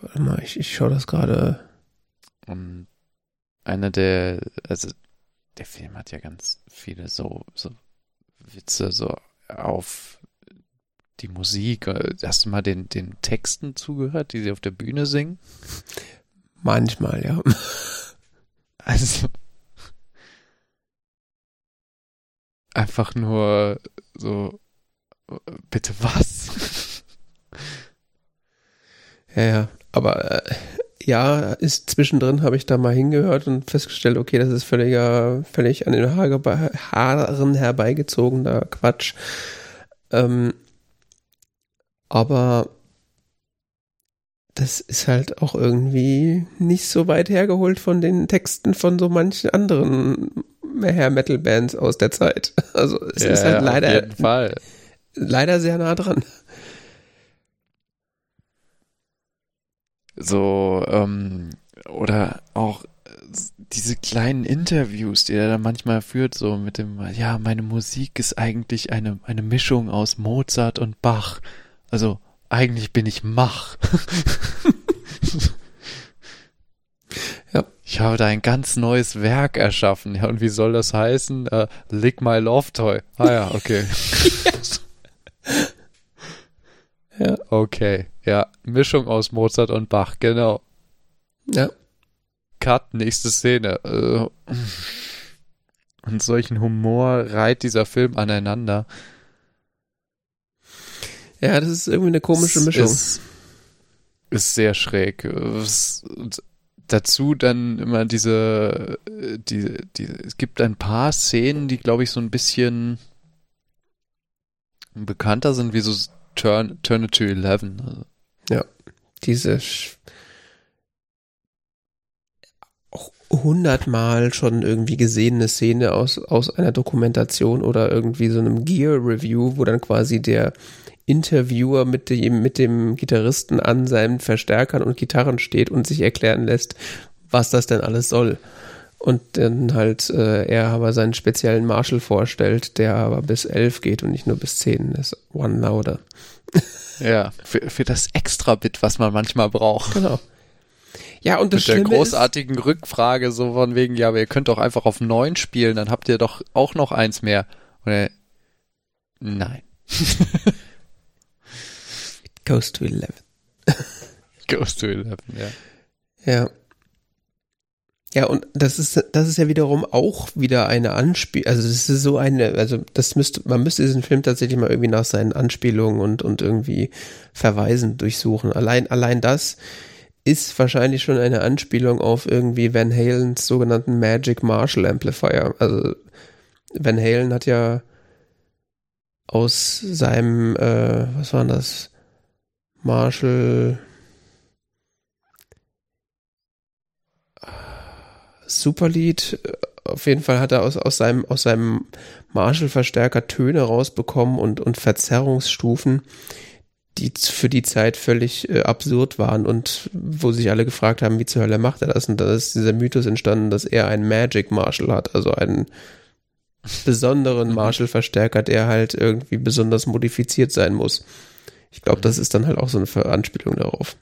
Warte mal, ich schaue das gerade. Und der Film hat ja ganz viele so Witze, so auf die Musik. Hast du mal den Texten zugehört, die sie auf der Bühne singen? Manchmal, ja. Also, einfach nur so, bitte was? Ja, aber ist zwischendrin habe ich da mal hingehört und festgestellt, okay, das ist völlig an den Haaren herbeigezogener Quatsch. Aber das ist halt auch irgendwie nicht so weit hergeholt von den Texten von so manchen anderen Hair-Metal-Bands aus der Zeit. Also es ist halt leider sehr nah dran. So, oder auch diese kleinen Interviews, die er da manchmal führt, so mit dem, ja, meine Musik ist eigentlich eine Mischung aus Mozart und Bach. Also, eigentlich bin ich Mach. Ja. Ich habe da ein ganz neues Werk erschaffen. Ja, und wie soll das heißen? Lick My Love Toy. Ah ja, okay. Ja. Okay, ja. Mischung aus Mozart und Bach, genau. Ja. Cut, nächste Szene. Und solchen Humor reiht dieser Film aneinander. Ja, das ist irgendwie eine komische Mischung. Ist sehr schräg. Und dazu dann immer es gibt ein paar Szenen, die, glaube ich, so ein bisschen bekannter sind, wie so Turn It to 11. Also. Ja, diese 100-mal schon irgendwie gesehene Szene aus einer Dokumentation oder irgendwie so einem Gear-Review, wo dann quasi der Interviewer mit dem Gitarristen an seinen Verstärkern und Gitarren steht und sich erklären lässt, was das denn alles soll. Und dann halt er aber seinen speziellen Marshall vorstellt, der aber bis 11 geht und nicht nur bis 10. Das ist one louder. Ja, für das Extra-Bit, was man manchmal braucht. Genau. Ja, und das Schlimme ist... Mit der großartigen Rückfrage so von wegen, ja, aber ihr könnt doch einfach auf 9 spielen, dann habt ihr doch auch noch eins mehr. Oder, nein. It goes to 11. It goes to 11, ja. Ja. Ja, und das ist ja wiederum auch wieder eine Anspielung, also das ist so eine, also man müsste diesen Film tatsächlich mal irgendwie nach seinen Anspielungen und irgendwie Verweisen durchsuchen. Allein das ist wahrscheinlich schon eine Anspielung auf irgendwie Van Halens sogenannten Magic Marshall Amplifier. Also Van Halen hat ja aus seinem, was war das? Marshall Superlead, auf jeden Fall hat er aus seinem Marshall-Verstärker Töne rausbekommen und Verzerrungsstufen, die für die Zeit völlig absurd waren und wo sich alle gefragt haben, wie zur Hölle macht er das? Und da ist dieser Mythos entstanden, dass er einen Magic Marshall hat, also einen besonderen Marshall-Verstärker, der halt irgendwie besonders modifiziert sein muss. Ich glaube, das ist dann halt auch so eine Anspielung darauf.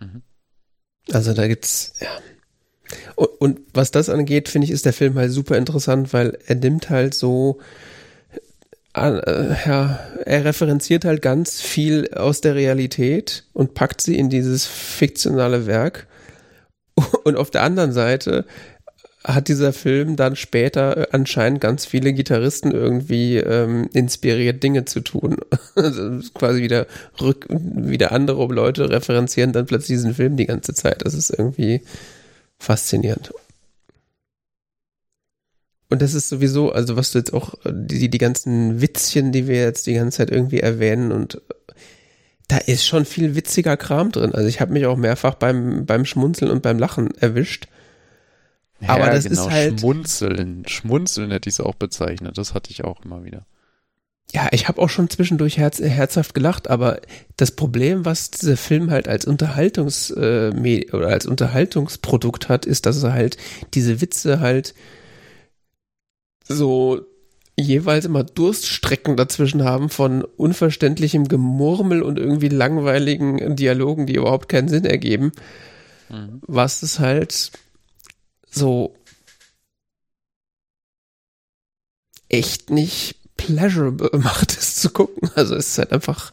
Mhm. Also da gibt's, ja. Und was das angeht, finde ich, ist der Film halt super interessant, weil er nimmt halt so, ja, er referenziert halt ganz viel aus der Realität und packt sie in dieses fiktionale Werk. Und auf der anderen Seite hat dieser Film dann später anscheinend ganz viele Gitarristen irgendwie inspiriert, Dinge zu tun. Also quasi wieder andere Leute referenzieren dann plötzlich diesen Film die ganze Zeit. Das ist irgendwie faszinierend. Und das ist sowieso, also was du jetzt auch, die ganzen Witzchen, die wir jetzt die ganze Zeit irgendwie erwähnen, und da ist schon viel witziger Kram drin. Also ich habe mich auch mehrfach beim Schmunzeln und beim Lachen erwischt. Ja, aber das ist halt... Schmunzeln hätte ich es auch bezeichnet. Das hatte ich auch immer wieder. Ja, ich habe auch schon zwischendurch herzhaft gelacht, aber das Problem, was dieser Film halt als als Unterhaltungsprodukt hat, ist, dass er halt diese Witze halt so jeweils immer Durststrecken dazwischen haben von unverständlichem Gemurmel und irgendwie langweiligen Dialogen, die überhaupt keinen Sinn ergeben, was es halt so echt nicht pleasurable macht, es zu gucken. Also es ist halt einfach,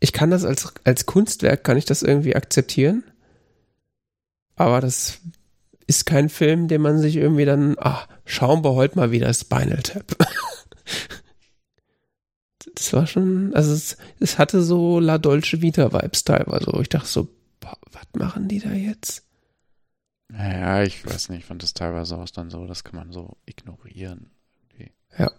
ich kann das als Kunstwerk, kann ich das irgendwie akzeptieren, aber das ist kein Film, den man sich irgendwie dann, schauen wir heute mal wieder Spinal Tap. Das war schon, also es hatte so La Dolce Vita Vibes teilweise, wo ich dachte so, boah, was machen die da jetzt? Naja, ich weiß nicht, ich fand das teilweise auch dann so, das kann man so ignorieren. Irgendwie. Ja.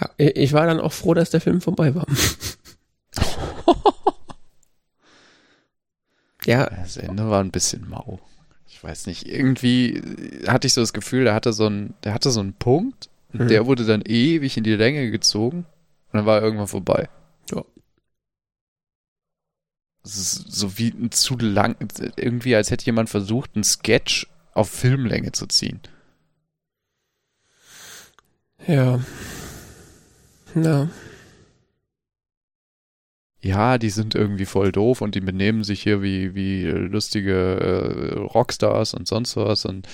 Ja, ich war dann auch froh, dass der Film vorbei war. Ja. Das Ende war ein bisschen mau. Ich weiß nicht, irgendwie hatte ich so das Gefühl, der hatte so einen Punkt, und der wurde dann ewig in die Länge gezogen und dann war er irgendwann vorbei. Ja. Es ist so wie ein zu lang, irgendwie als hätte jemand versucht, einen Sketch auf Filmlänge zu ziehen. Ja. Na. Ja, die sind irgendwie voll doof und die benehmen sich hier wie lustige Rockstars und sonst was und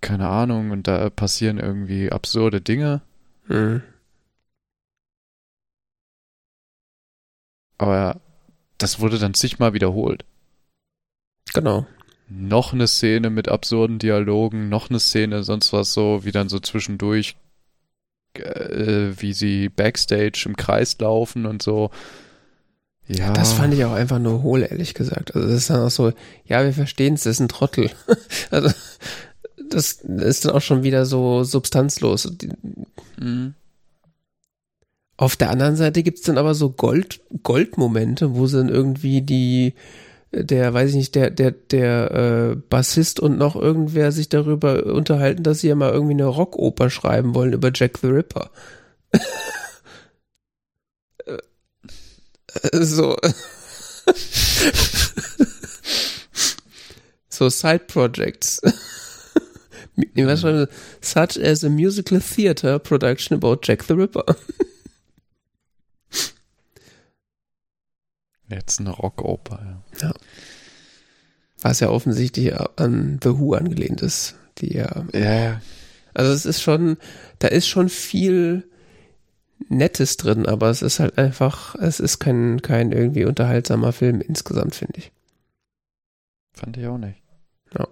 keine Ahnung, und da passieren irgendwie absurde Dinge. Mhm. Aber das wurde dann zigmal wiederholt. Genau. Noch eine Szene mit absurden Dialogen, noch eine Szene, sonst was so, wie dann so zwischendurch, wie sie Backstage im Kreis laufen und so. Ja. Das fand ich auch einfach nur hohl, ehrlich gesagt. Also das ist dann auch so, ja, wir verstehen es, das ist ein Trottel. Also das ist dann auch schon wieder so substanzlos. Mhm. Auf der anderen Seite gibt es dann aber so Goldmomente, wo sie dann irgendwie der Bassist und noch irgendwer sich darüber unterhalten, dass sie ja mal irgendwie eine Rockoper schreiben wollen über Jack the Ripper. So. So Side Projects. Such as a musical theater production about Jack the Ripper. Jetzt eine Rockoper, ja. Was ja offensichtlich an The Who angelehnt ist. Die ja. Also es ist schon, da ist schon viel Nettes drin, aber es ist halt einfach, es ist kein irgendwie unterhaltsamer Film insgesamt, finde ich. Fand ich auch nicht. Ja.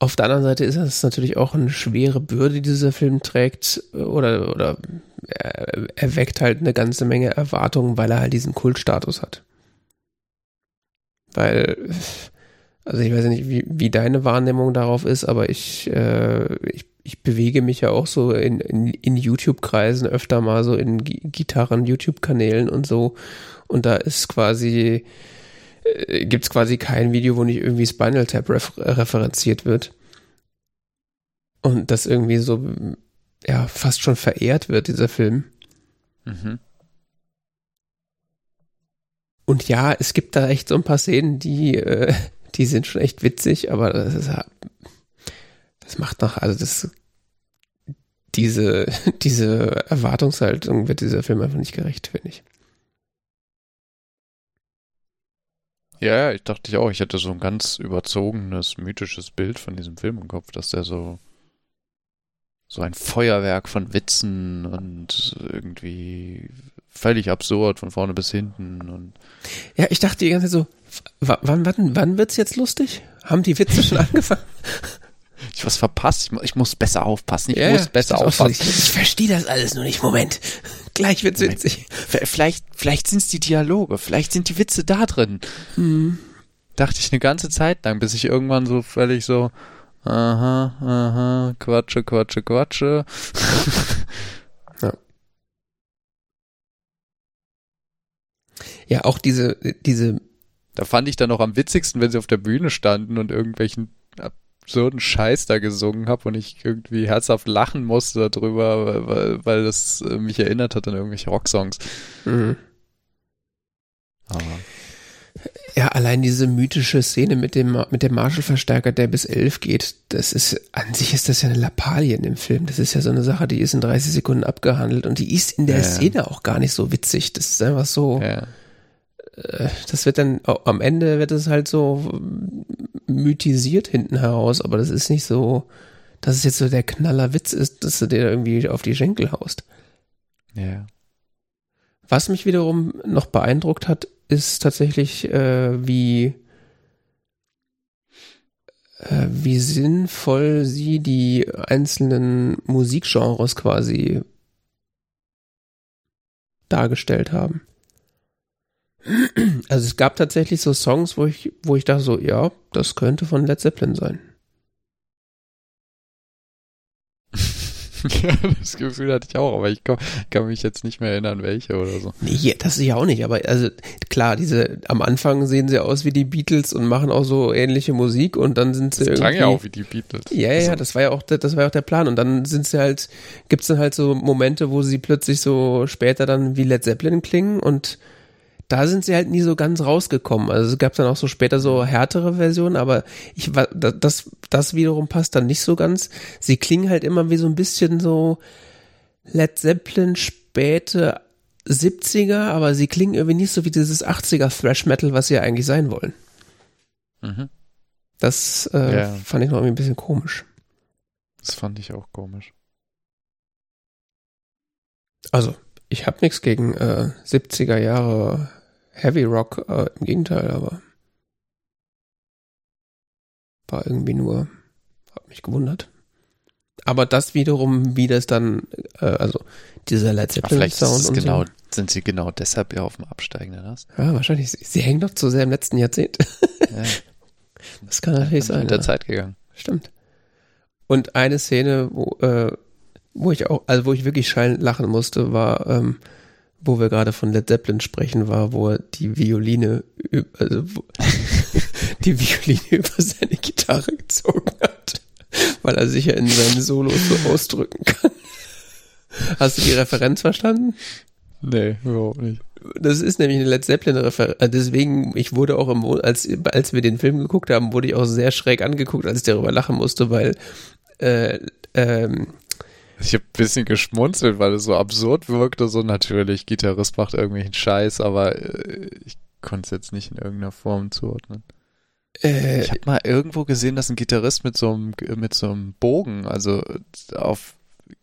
Auf der anderen Seite ist es natürlich auch eine schwere Bürde, die dieser Film trägt, oder er weckt halt eine ganze Menge Erwartungen, weil er halt diesen Kultstatus hat. Weil, also ich weiß ja nicht, wie deine Wahrnehmung darauf ist, aber ich bewege mich ja auch so in YouTube-Kreisen öfter mal so in Gitarren-YouTube-Kanälen und so, und da ist quasi... gibt es quasi kein Video, wo nicht irgendwie Spinal Tap referenziert wird. Und das irgendwie so, ja, fast schon verehrt wird, dieser Film. Mhm. Und ja, es gibt da echt so ein paar Szenen, die sind schon echt witzig, aber diese Erwartungshaltung wird dieser Film einfach nicht gerecht, finde ich. Ja, ich dachte auch, ich hätte so ein ganz überzogenes, mythisches Bild von diesem Film im Kopf, dass der so ein Feuerwerk von Witzen und irgendwie völlig absurd von vorne bis hinten. Und ja, ich dachte die ganze Zeit so, wann wird's jetzt lustig? Haben die Witze schon angefangen? Ich was verpasst, ich muss besser aufpassen, Ich verstehe das alles nur nicht, Moment. Gleich wird's witzig. Vielleicht sind's die Dialoge, vielleicht sind die Witze da drin. Mhm. Dachte ich eine ganze Zeit lang, bis ich irgendwann so völlig so, aha, Quatsche. Ja. Ja, auch diese. Da fand ich dann auch am witzigsten, wenn sie auf der Bühne standen und irgendwelchen absurden Scheiß da gesungen habe und ich irgendwie herzhaft lachen musste darüber, weil das mich erinnert hat an irgendwelche Rocksongs. Mhm. Aber. Ja, allein diese mythische Szene mit dem Marshall-Verstärker, der bis 11 geht, an sich ist das ja eine Lappalie in dem Film. Das ist ja so eine Sache, die ist in 30 Sekunden abgehandelt und die ist in der Szene auch gar nicht so witzig. Das ist einfach so. Ja. Das wird dann, am Ende wird es halt so mythisiert hinten heraus, aber das ist nicht so, dass es jetzt so der Knallerwitz ist, dass du dir irgendwie auf die Schenkel haust. Ja. Was mich wiederum noch beeindruckt hat, ist tatsächlich, wie sinnvoll sie die einzelnen Musikgenres quasi dargestellt haben. Also es gab tatsächlich so Songs, wo ich dachte so, ja, das könnte von Led Zeppelin sein. Ja, das Gefühl hatte ich auch, aber ich kann mich jetzt nicht mehr erinnern, welche oder so. Nee, das ist ja auch nicht, aber also klar, diese am Anfang sehen sie aus wie die Beatles und machen auch so ähnliche Musik und dann sind sie das irgendwie... Das klang ja auch wie die Beatles. Ja, also, ja, das war ja auch der Plan und dann sind sie halt, gibt's dann halt so Momente, wo sie plötzlich so später dann wie Led Zeppelin klingen und da sind sie halt nie so ganz rausgekommen. Also es gab dann auch so später so härtere Versionen, aber das wiederum passt dann nicht so ganz. Sie klingen halt immer wie so ein bisschen so Led Zeppelin späte 70er, aber sie klingen irgendwie nicht so wie dieses 80er Thrash Metal, was sie ja eigentlich sein wollen. Mhm. Das fand ich noch irgendwie ein bisschen komisch. Das fand ich auch komisch. Also, ich habe nichts gegen 70er Jahre Heavy Rock, im Gegenteil, aber war irgendwie nur, hab mich gewundert. Aber das wiederum, wie das dann, also dieser Led Zeppelin-Sound und genau, so. Sind sie genau deshalb ja auf dem absteigenden Ast? Ja, wahrscheinlich. Sie hängen doch zu sehr im letzten Jahrzehnt. Ja. Das kann natürlich sein. Mit der Zeit gegangen. Stimmt. Und eine Szene, wo ich wirklich schallend lachen musste, war, wo wir gerade von Led Zeppelin sprechen, wo er die Violine über seine Gitarre gezogen hat, weil er sich ja in seinen Solos so ausdrücken kann. Hast du die Referenz verstanden? Nee, überhaupt nicht. Das ist nämlich eine Led Zeppelin-Referenz. Deswegen, ich wurde auch als wir den Film geguckt haben, wurde ich auch sehr schräg angeguckt, als ich darüber lachen musste, weil ich habe ein bisschen geschmunzelt, weil es so absurd wirkte, so natürlich, Gitarrist macht irgendwelchen Scheiß, aber ich konnte es jetzt nicht in irgendeiner Form zuordnen. Ich habe mal irgendwo gesehen, dass ein Gitarrist mit so einem Bogen, also auf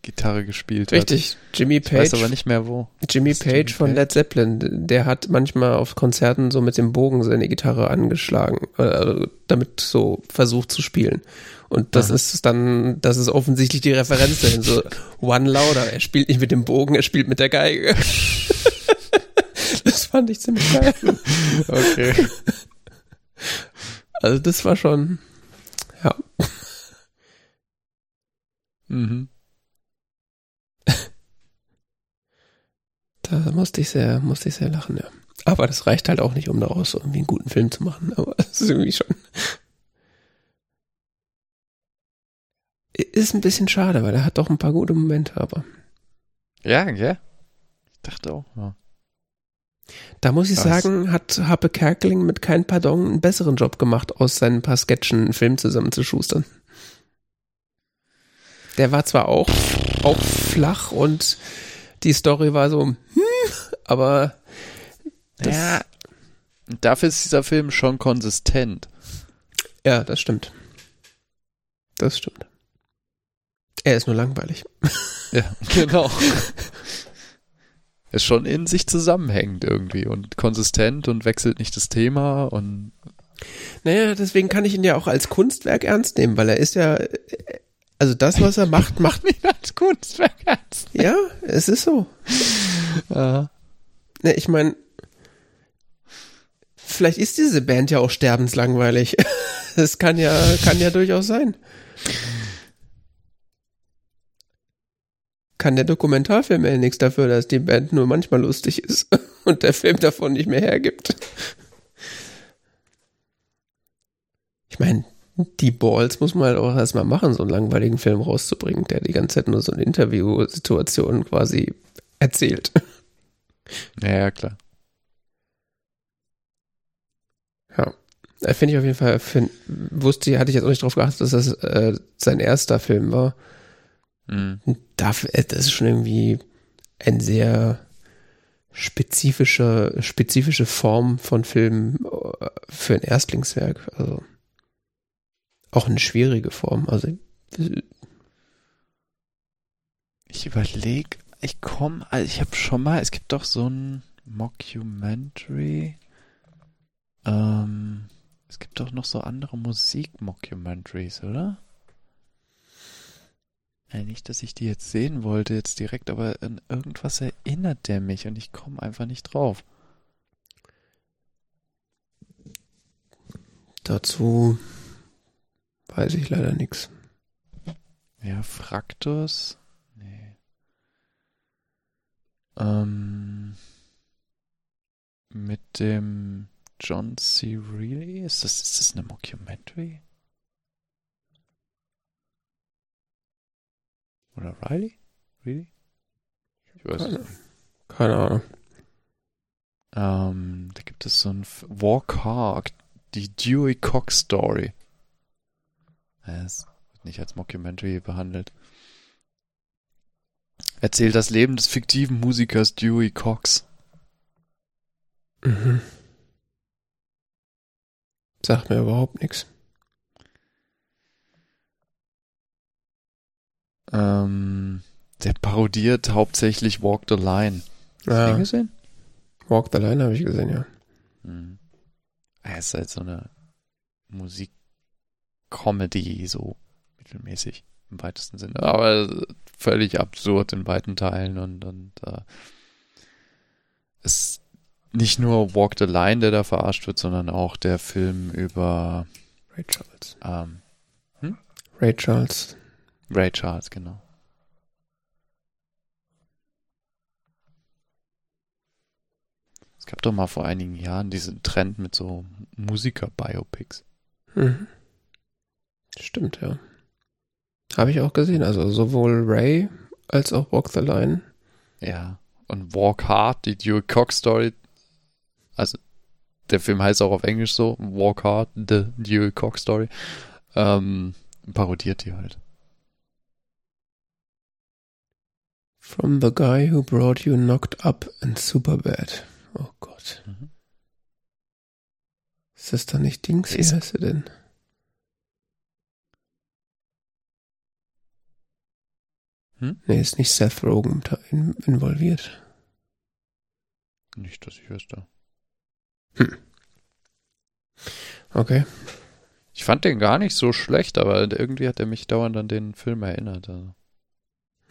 Gitarre gespielt hat. Richtig, Jimmy Page. Ich weiß aber nicht mehr wo. Jimmy Page von Led Zeppelin, der hat manchmal auf Konzerten so mit dem Bogen seine Gitarre angeschlagen, damit so versucht zu spielen. Und das ist dann, das ist offensichtlich die Referenz dahin, so One Louder, er spielt nicht mit dem Bogen, er spielt mit der Geige. Das fand ich ziemlich geil. Okay. Also das war schon, ja. Mhm. Da musste ich sehr lachen, ja. Aber das reicht halt auch nicht, um daraus irgendwie einen guten Film zu machen, aber es ist irgendwie schon... Ist ein bisschen schade, weil er hat doch ein paar gute Momente, aber... Ja, ja. Ich dachte auch, ja. Da muss ich sagen, hat Happe Kerkeling mit kein Pardon einen besseren Job gemacht, aus seinen paar Sketchen einen Film zusammenzuschustern. Der war zwar auch flach und die Story war so, aber... Ja, dafür ist dieser Film schon konsistent. Ja, das stimmt. Das stimmt. Er ist nur langweilig. Ja, genau. Er ist schon in sich zusammenhängend irgendwie und konsistent und wechselt nicht das Thema und... Naja, deswegen kann ich ihn ja auch als Kunstwerk ernst nehmen, weil er ist ja... Also das, was er macht, macht mich als Kunstwerk ernst. Ja, es ist so. Ja. Ne, ich meine... Vielleicht ist diese Band ja auch sterbenslangweilig. Das kann ja durchaus sein. Kann der Dokumentarfilm ja nichts dafür, dass die Band nur manchmal lustig ist und der Film davon nicht mehr hergibt. Ich meine, die Balls muss man halt auch erstmal machen, so einen langweiligen Film rauszubringen, der die ganze Zeit nur so eine Interviewsituation quasi erzählt. Ja, klar. Ja, finde ich auf jeden Fall, hatte ich jetzt auch nicht drauf geachtet, dass das sein erster Film war. Mhm. Das ist schon irgendwie eine sehr spezifische Form von Filmen für ein Erstlingswerk. Also auch eine schwierige Form. Also ich überlege, ich habe schon mal, es gibt doch so ein Mockumentary. Es gibt doch noch so andere Musik-Mockumentaries, oder? Nicht, dass ich die jetzt sehen wollte, jetzt direkt, aber an irgendwas erinnert der mich und ich komme einfach nicht drauf. Dazu weiß ich leider nichts. Ja, Fraktus. Mit dem John C. Reilly? Ist das eine Mockumentary? Oder Reilly? Really? Ich weiß nicht. Keine Ahnung. Da gibt es so ein Walk Hard, die Dewey Cox Story. Es wird nicht als Mockumentary behandelt. Erzählt das Leben des fiktiven Musikers Dewey Cox. Mhm. Sagt mir überhaupt nichts. Der parodiert hauptsächlich Walk the Line. Hast du den gesehen? Walk the Line habe ich gesehen, ja. Mhm. Er ist halt so eine Musik-Comedy, so mittelmäßig im weitesten Sinne. Aber völlig absurd in weiten Teilen und es nicht nur Walk the Line, der da verarscht wird, sondern auch der Film über Ray Charles. Ray Charles. Ray Charles, genau. Es gab doch mal vor einigen Jahren diesen Trend mit so Musiker-Biopics. Mhm. Stimmt, ja. Habe ich auch gesehen, also sowohl Ray als auch Walk the Line. Ja, und Walk Hard, die Dewey Cox Story. Also, der Film heißt auch auf Englisch so, Walk Hard, The Dewey Cox Story. Parodiert die halt. From the guy who brought you knocked up and Superbad. Oh Gott. Mhm. Ist das dann nicht Dings? Wie heißt er denn? Nee, ist nicht Seth Rogen involviert. Nicht, dass ich wüsste. Okay. Ich fand den gar nicht so schlecht, aber irgendwie hat er mich dauernd an den Film erinnert.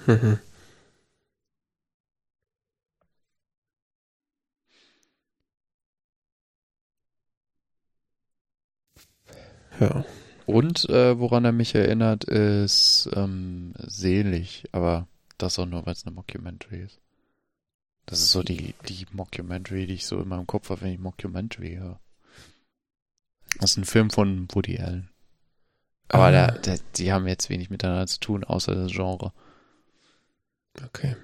Also. Ja. Und woran er mich erinnert, ist Selig, aber das auch nur, weil es eine Mockumentary ist. Das ist so die Mockumentary, die ich so in meinem Kopf habe, wenn ich Mockumentary höre. Das ist ein Film von Woody Allen. Aber die haben jetzt wenig miteinander zu tun, außer das Genre. Okay.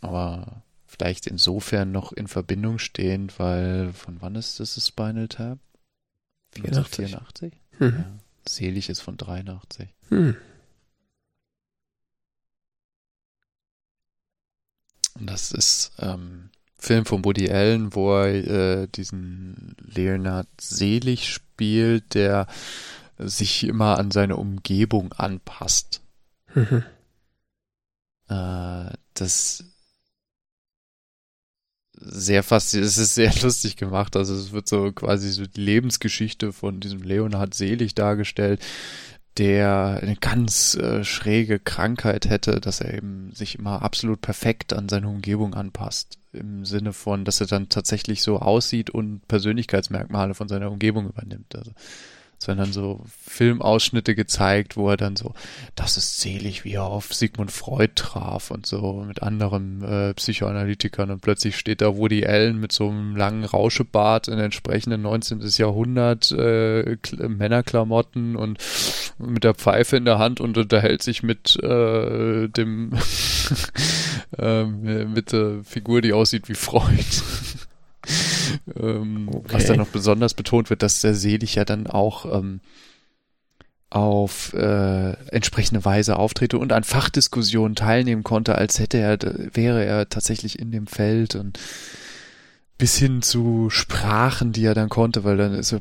Aber vielleicht insofern noch in Verbindung stehend, weil von wann ist das Spinal Tap? 84? Ja, Selig ist von 83. Und das ist Film von Woody Allen, wo er diesen Leonard Selig spielt, der sich immer an seine Umgebung anpasst. Das sehr faszinierend, es ist sehr lustig gemacht, also es wird so quasi so die Lebensgeschichte von diesem Leonhard Selig dargestellt, der eine ganz schräge Krankheit hätte, dass er eben sich immer absolut perfekt an seine Umgebung anpasst, im Sinne von, dass er dann tatsächlich so aussieht und Persönlichkeitsmerkmale von seiner Umgebung übernimmt, also es werden dann so Filmausschnitte gezeigt, wo er dann so, das ist Selig, wie er auf Sigmund Freud traf und so mit anderen Psychoanalytikern und plötzlich steht da Woody Allen mit so einem langen Rauschebart in entsprechenden 19. Jahrhundert Männerklamotten und mit der Pfeife in der Hand und unterhält sich mit dem mit der Figur, die aussieht wie Freud. Okay. Was dann noch besonders betont wird, dass der Selig ja dann auch auf entsprechende Weise auftrete und an Fachdiskussionen teilnehmen konnte, als wäre er tatsächlich in dem Feld und bis hin zu Sprachen, die er dann konnte, weil dann wird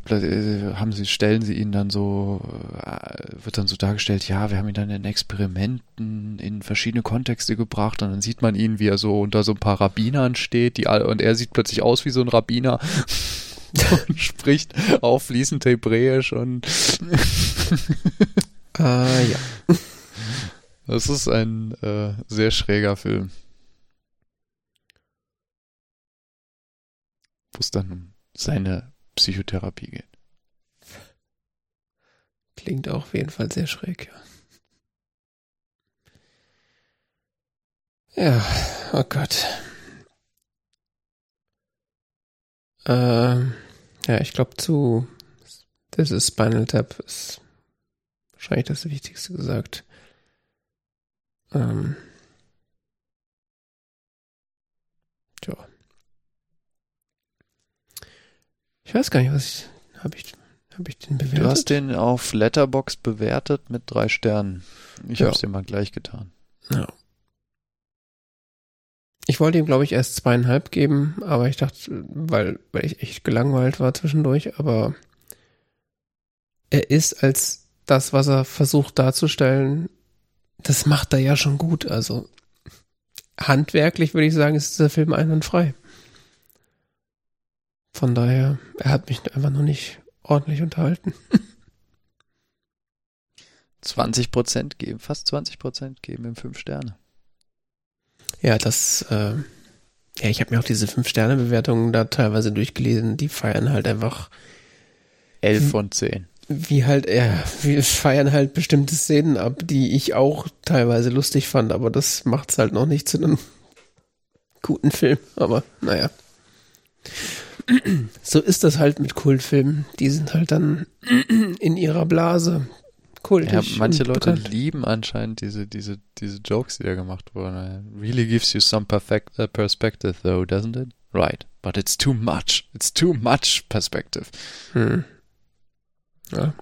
dann so dargestellt, ja, wir haben ihn dann in Experimenten in verschiedene Kontexte gebracht und dann sieht man ihn, wie er so unter so ein paar Rabbinern steht, und er sieht plötzlich aus wie so ein Rabbiner und spricht auch fließend Hebräisch und ja. Das ist ein sehr schräger Film. Wo es dann um seine Psychotherapie geht. Klingt auch auf jeden Fall sehr schräg, ja. Ja, Oh Gott. Ja, ich glaube zu This is Spinal Tap ist wahrscheinlich das Wichtigste gesagt. Tja. Ich weiß gar nicht, habe ich den bewertet? Du hast den auf Letterboxd bewertet mit 3 Sternen. Ich habe es dir mal gleich getan. Ja. Ich wollte ihm, glaube ich, erst 2,5 geben, aber ich dachte, weil ich echt gelangweilt war zwischendurch, aber er ist als das, was er versucht darzustellen, das macht er ja schon gut. Also handwerklich würde ich sagen, ist dieser Film einwandfrei. Von daher, er hat mich einfach noch nicht ordentlich unterhalten. 20% geben, fast 20% geben ihm 5 Sterne. Ja, ich habe mir auch diese 5-Sterne-Bewertungen da teilweise durchgelesen, die feiern halt einfach 11 von 10. Wir feiern halt bestimmte Szenen ab, die ich auch teilweise lustig fand, aber das macht's halt noch nicht zu einem guten Film, aber naja. So ist das halt mit Kultfilmen, die sind halt dann in ihrer Blase kultig. Ja, manche Leute lieben anscheinend diese Jokes, die da gemacht wurden. Really gives you some perspective though, doesn't it? Right, but it's too much. It's too much perspective. Hm. Ja.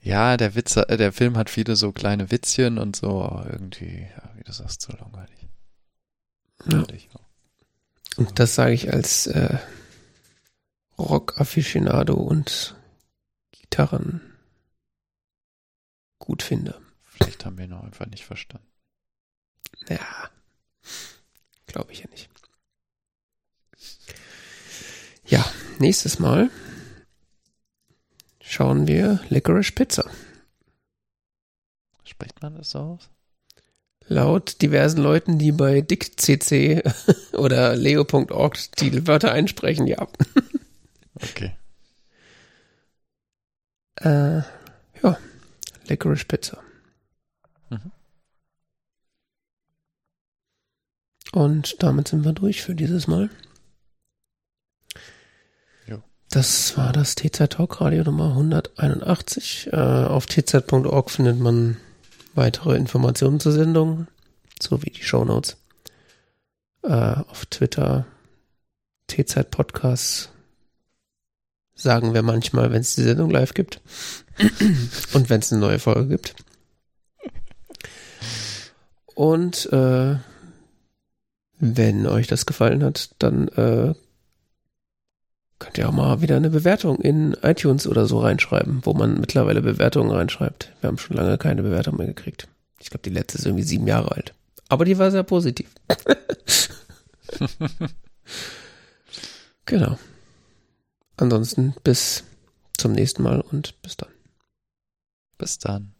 Ja, der Film hat viele so kleine Witzchen und so, irgendwie, ja, wie du sagst, so langweilig. Ja. Und das sage ich als Rock-Afficionado und Gitarren gut finde. Vielleicht haben wir ihn auch einfach nicht verstanden. Ja, glaube ich ja nicht. Ja, nächstes Mal schauen wir Licorice Pizza. Spricht man das so aus? Laut diversen Leuten, die bei DickCC oder leo.org die Wörter einsprechen, ja. Okay. Ja, Licorice Pizza. Mhm. Und damit sind wir durch für dieses Mal. Das war das TZ Talk Radio Nummer 181. Auf tz.org findet man weitere Informationen zur Sendung, sowie die Shownotes. Auf Twitter TZ Podcasts sagen wir manchmal, wenn es die Sendung live gibt und wenn es eine neue Folge gibt. Und wenn euch das gefallen hat, dann könnt ihr auch mal wieder eine Bewertung in iTunes oder so reinschreiben, wo man mittlerweile Bewertungen reinschreibt. Wir haben schon lange keine Bewertung mehr gekriegt. Ich glaube, die letzte ist irgendwie 7 Jahre alt. Aber die war sehr positiv. Genau. Ansonsten bis zum nächsten Mal und bis dann. Bis dann.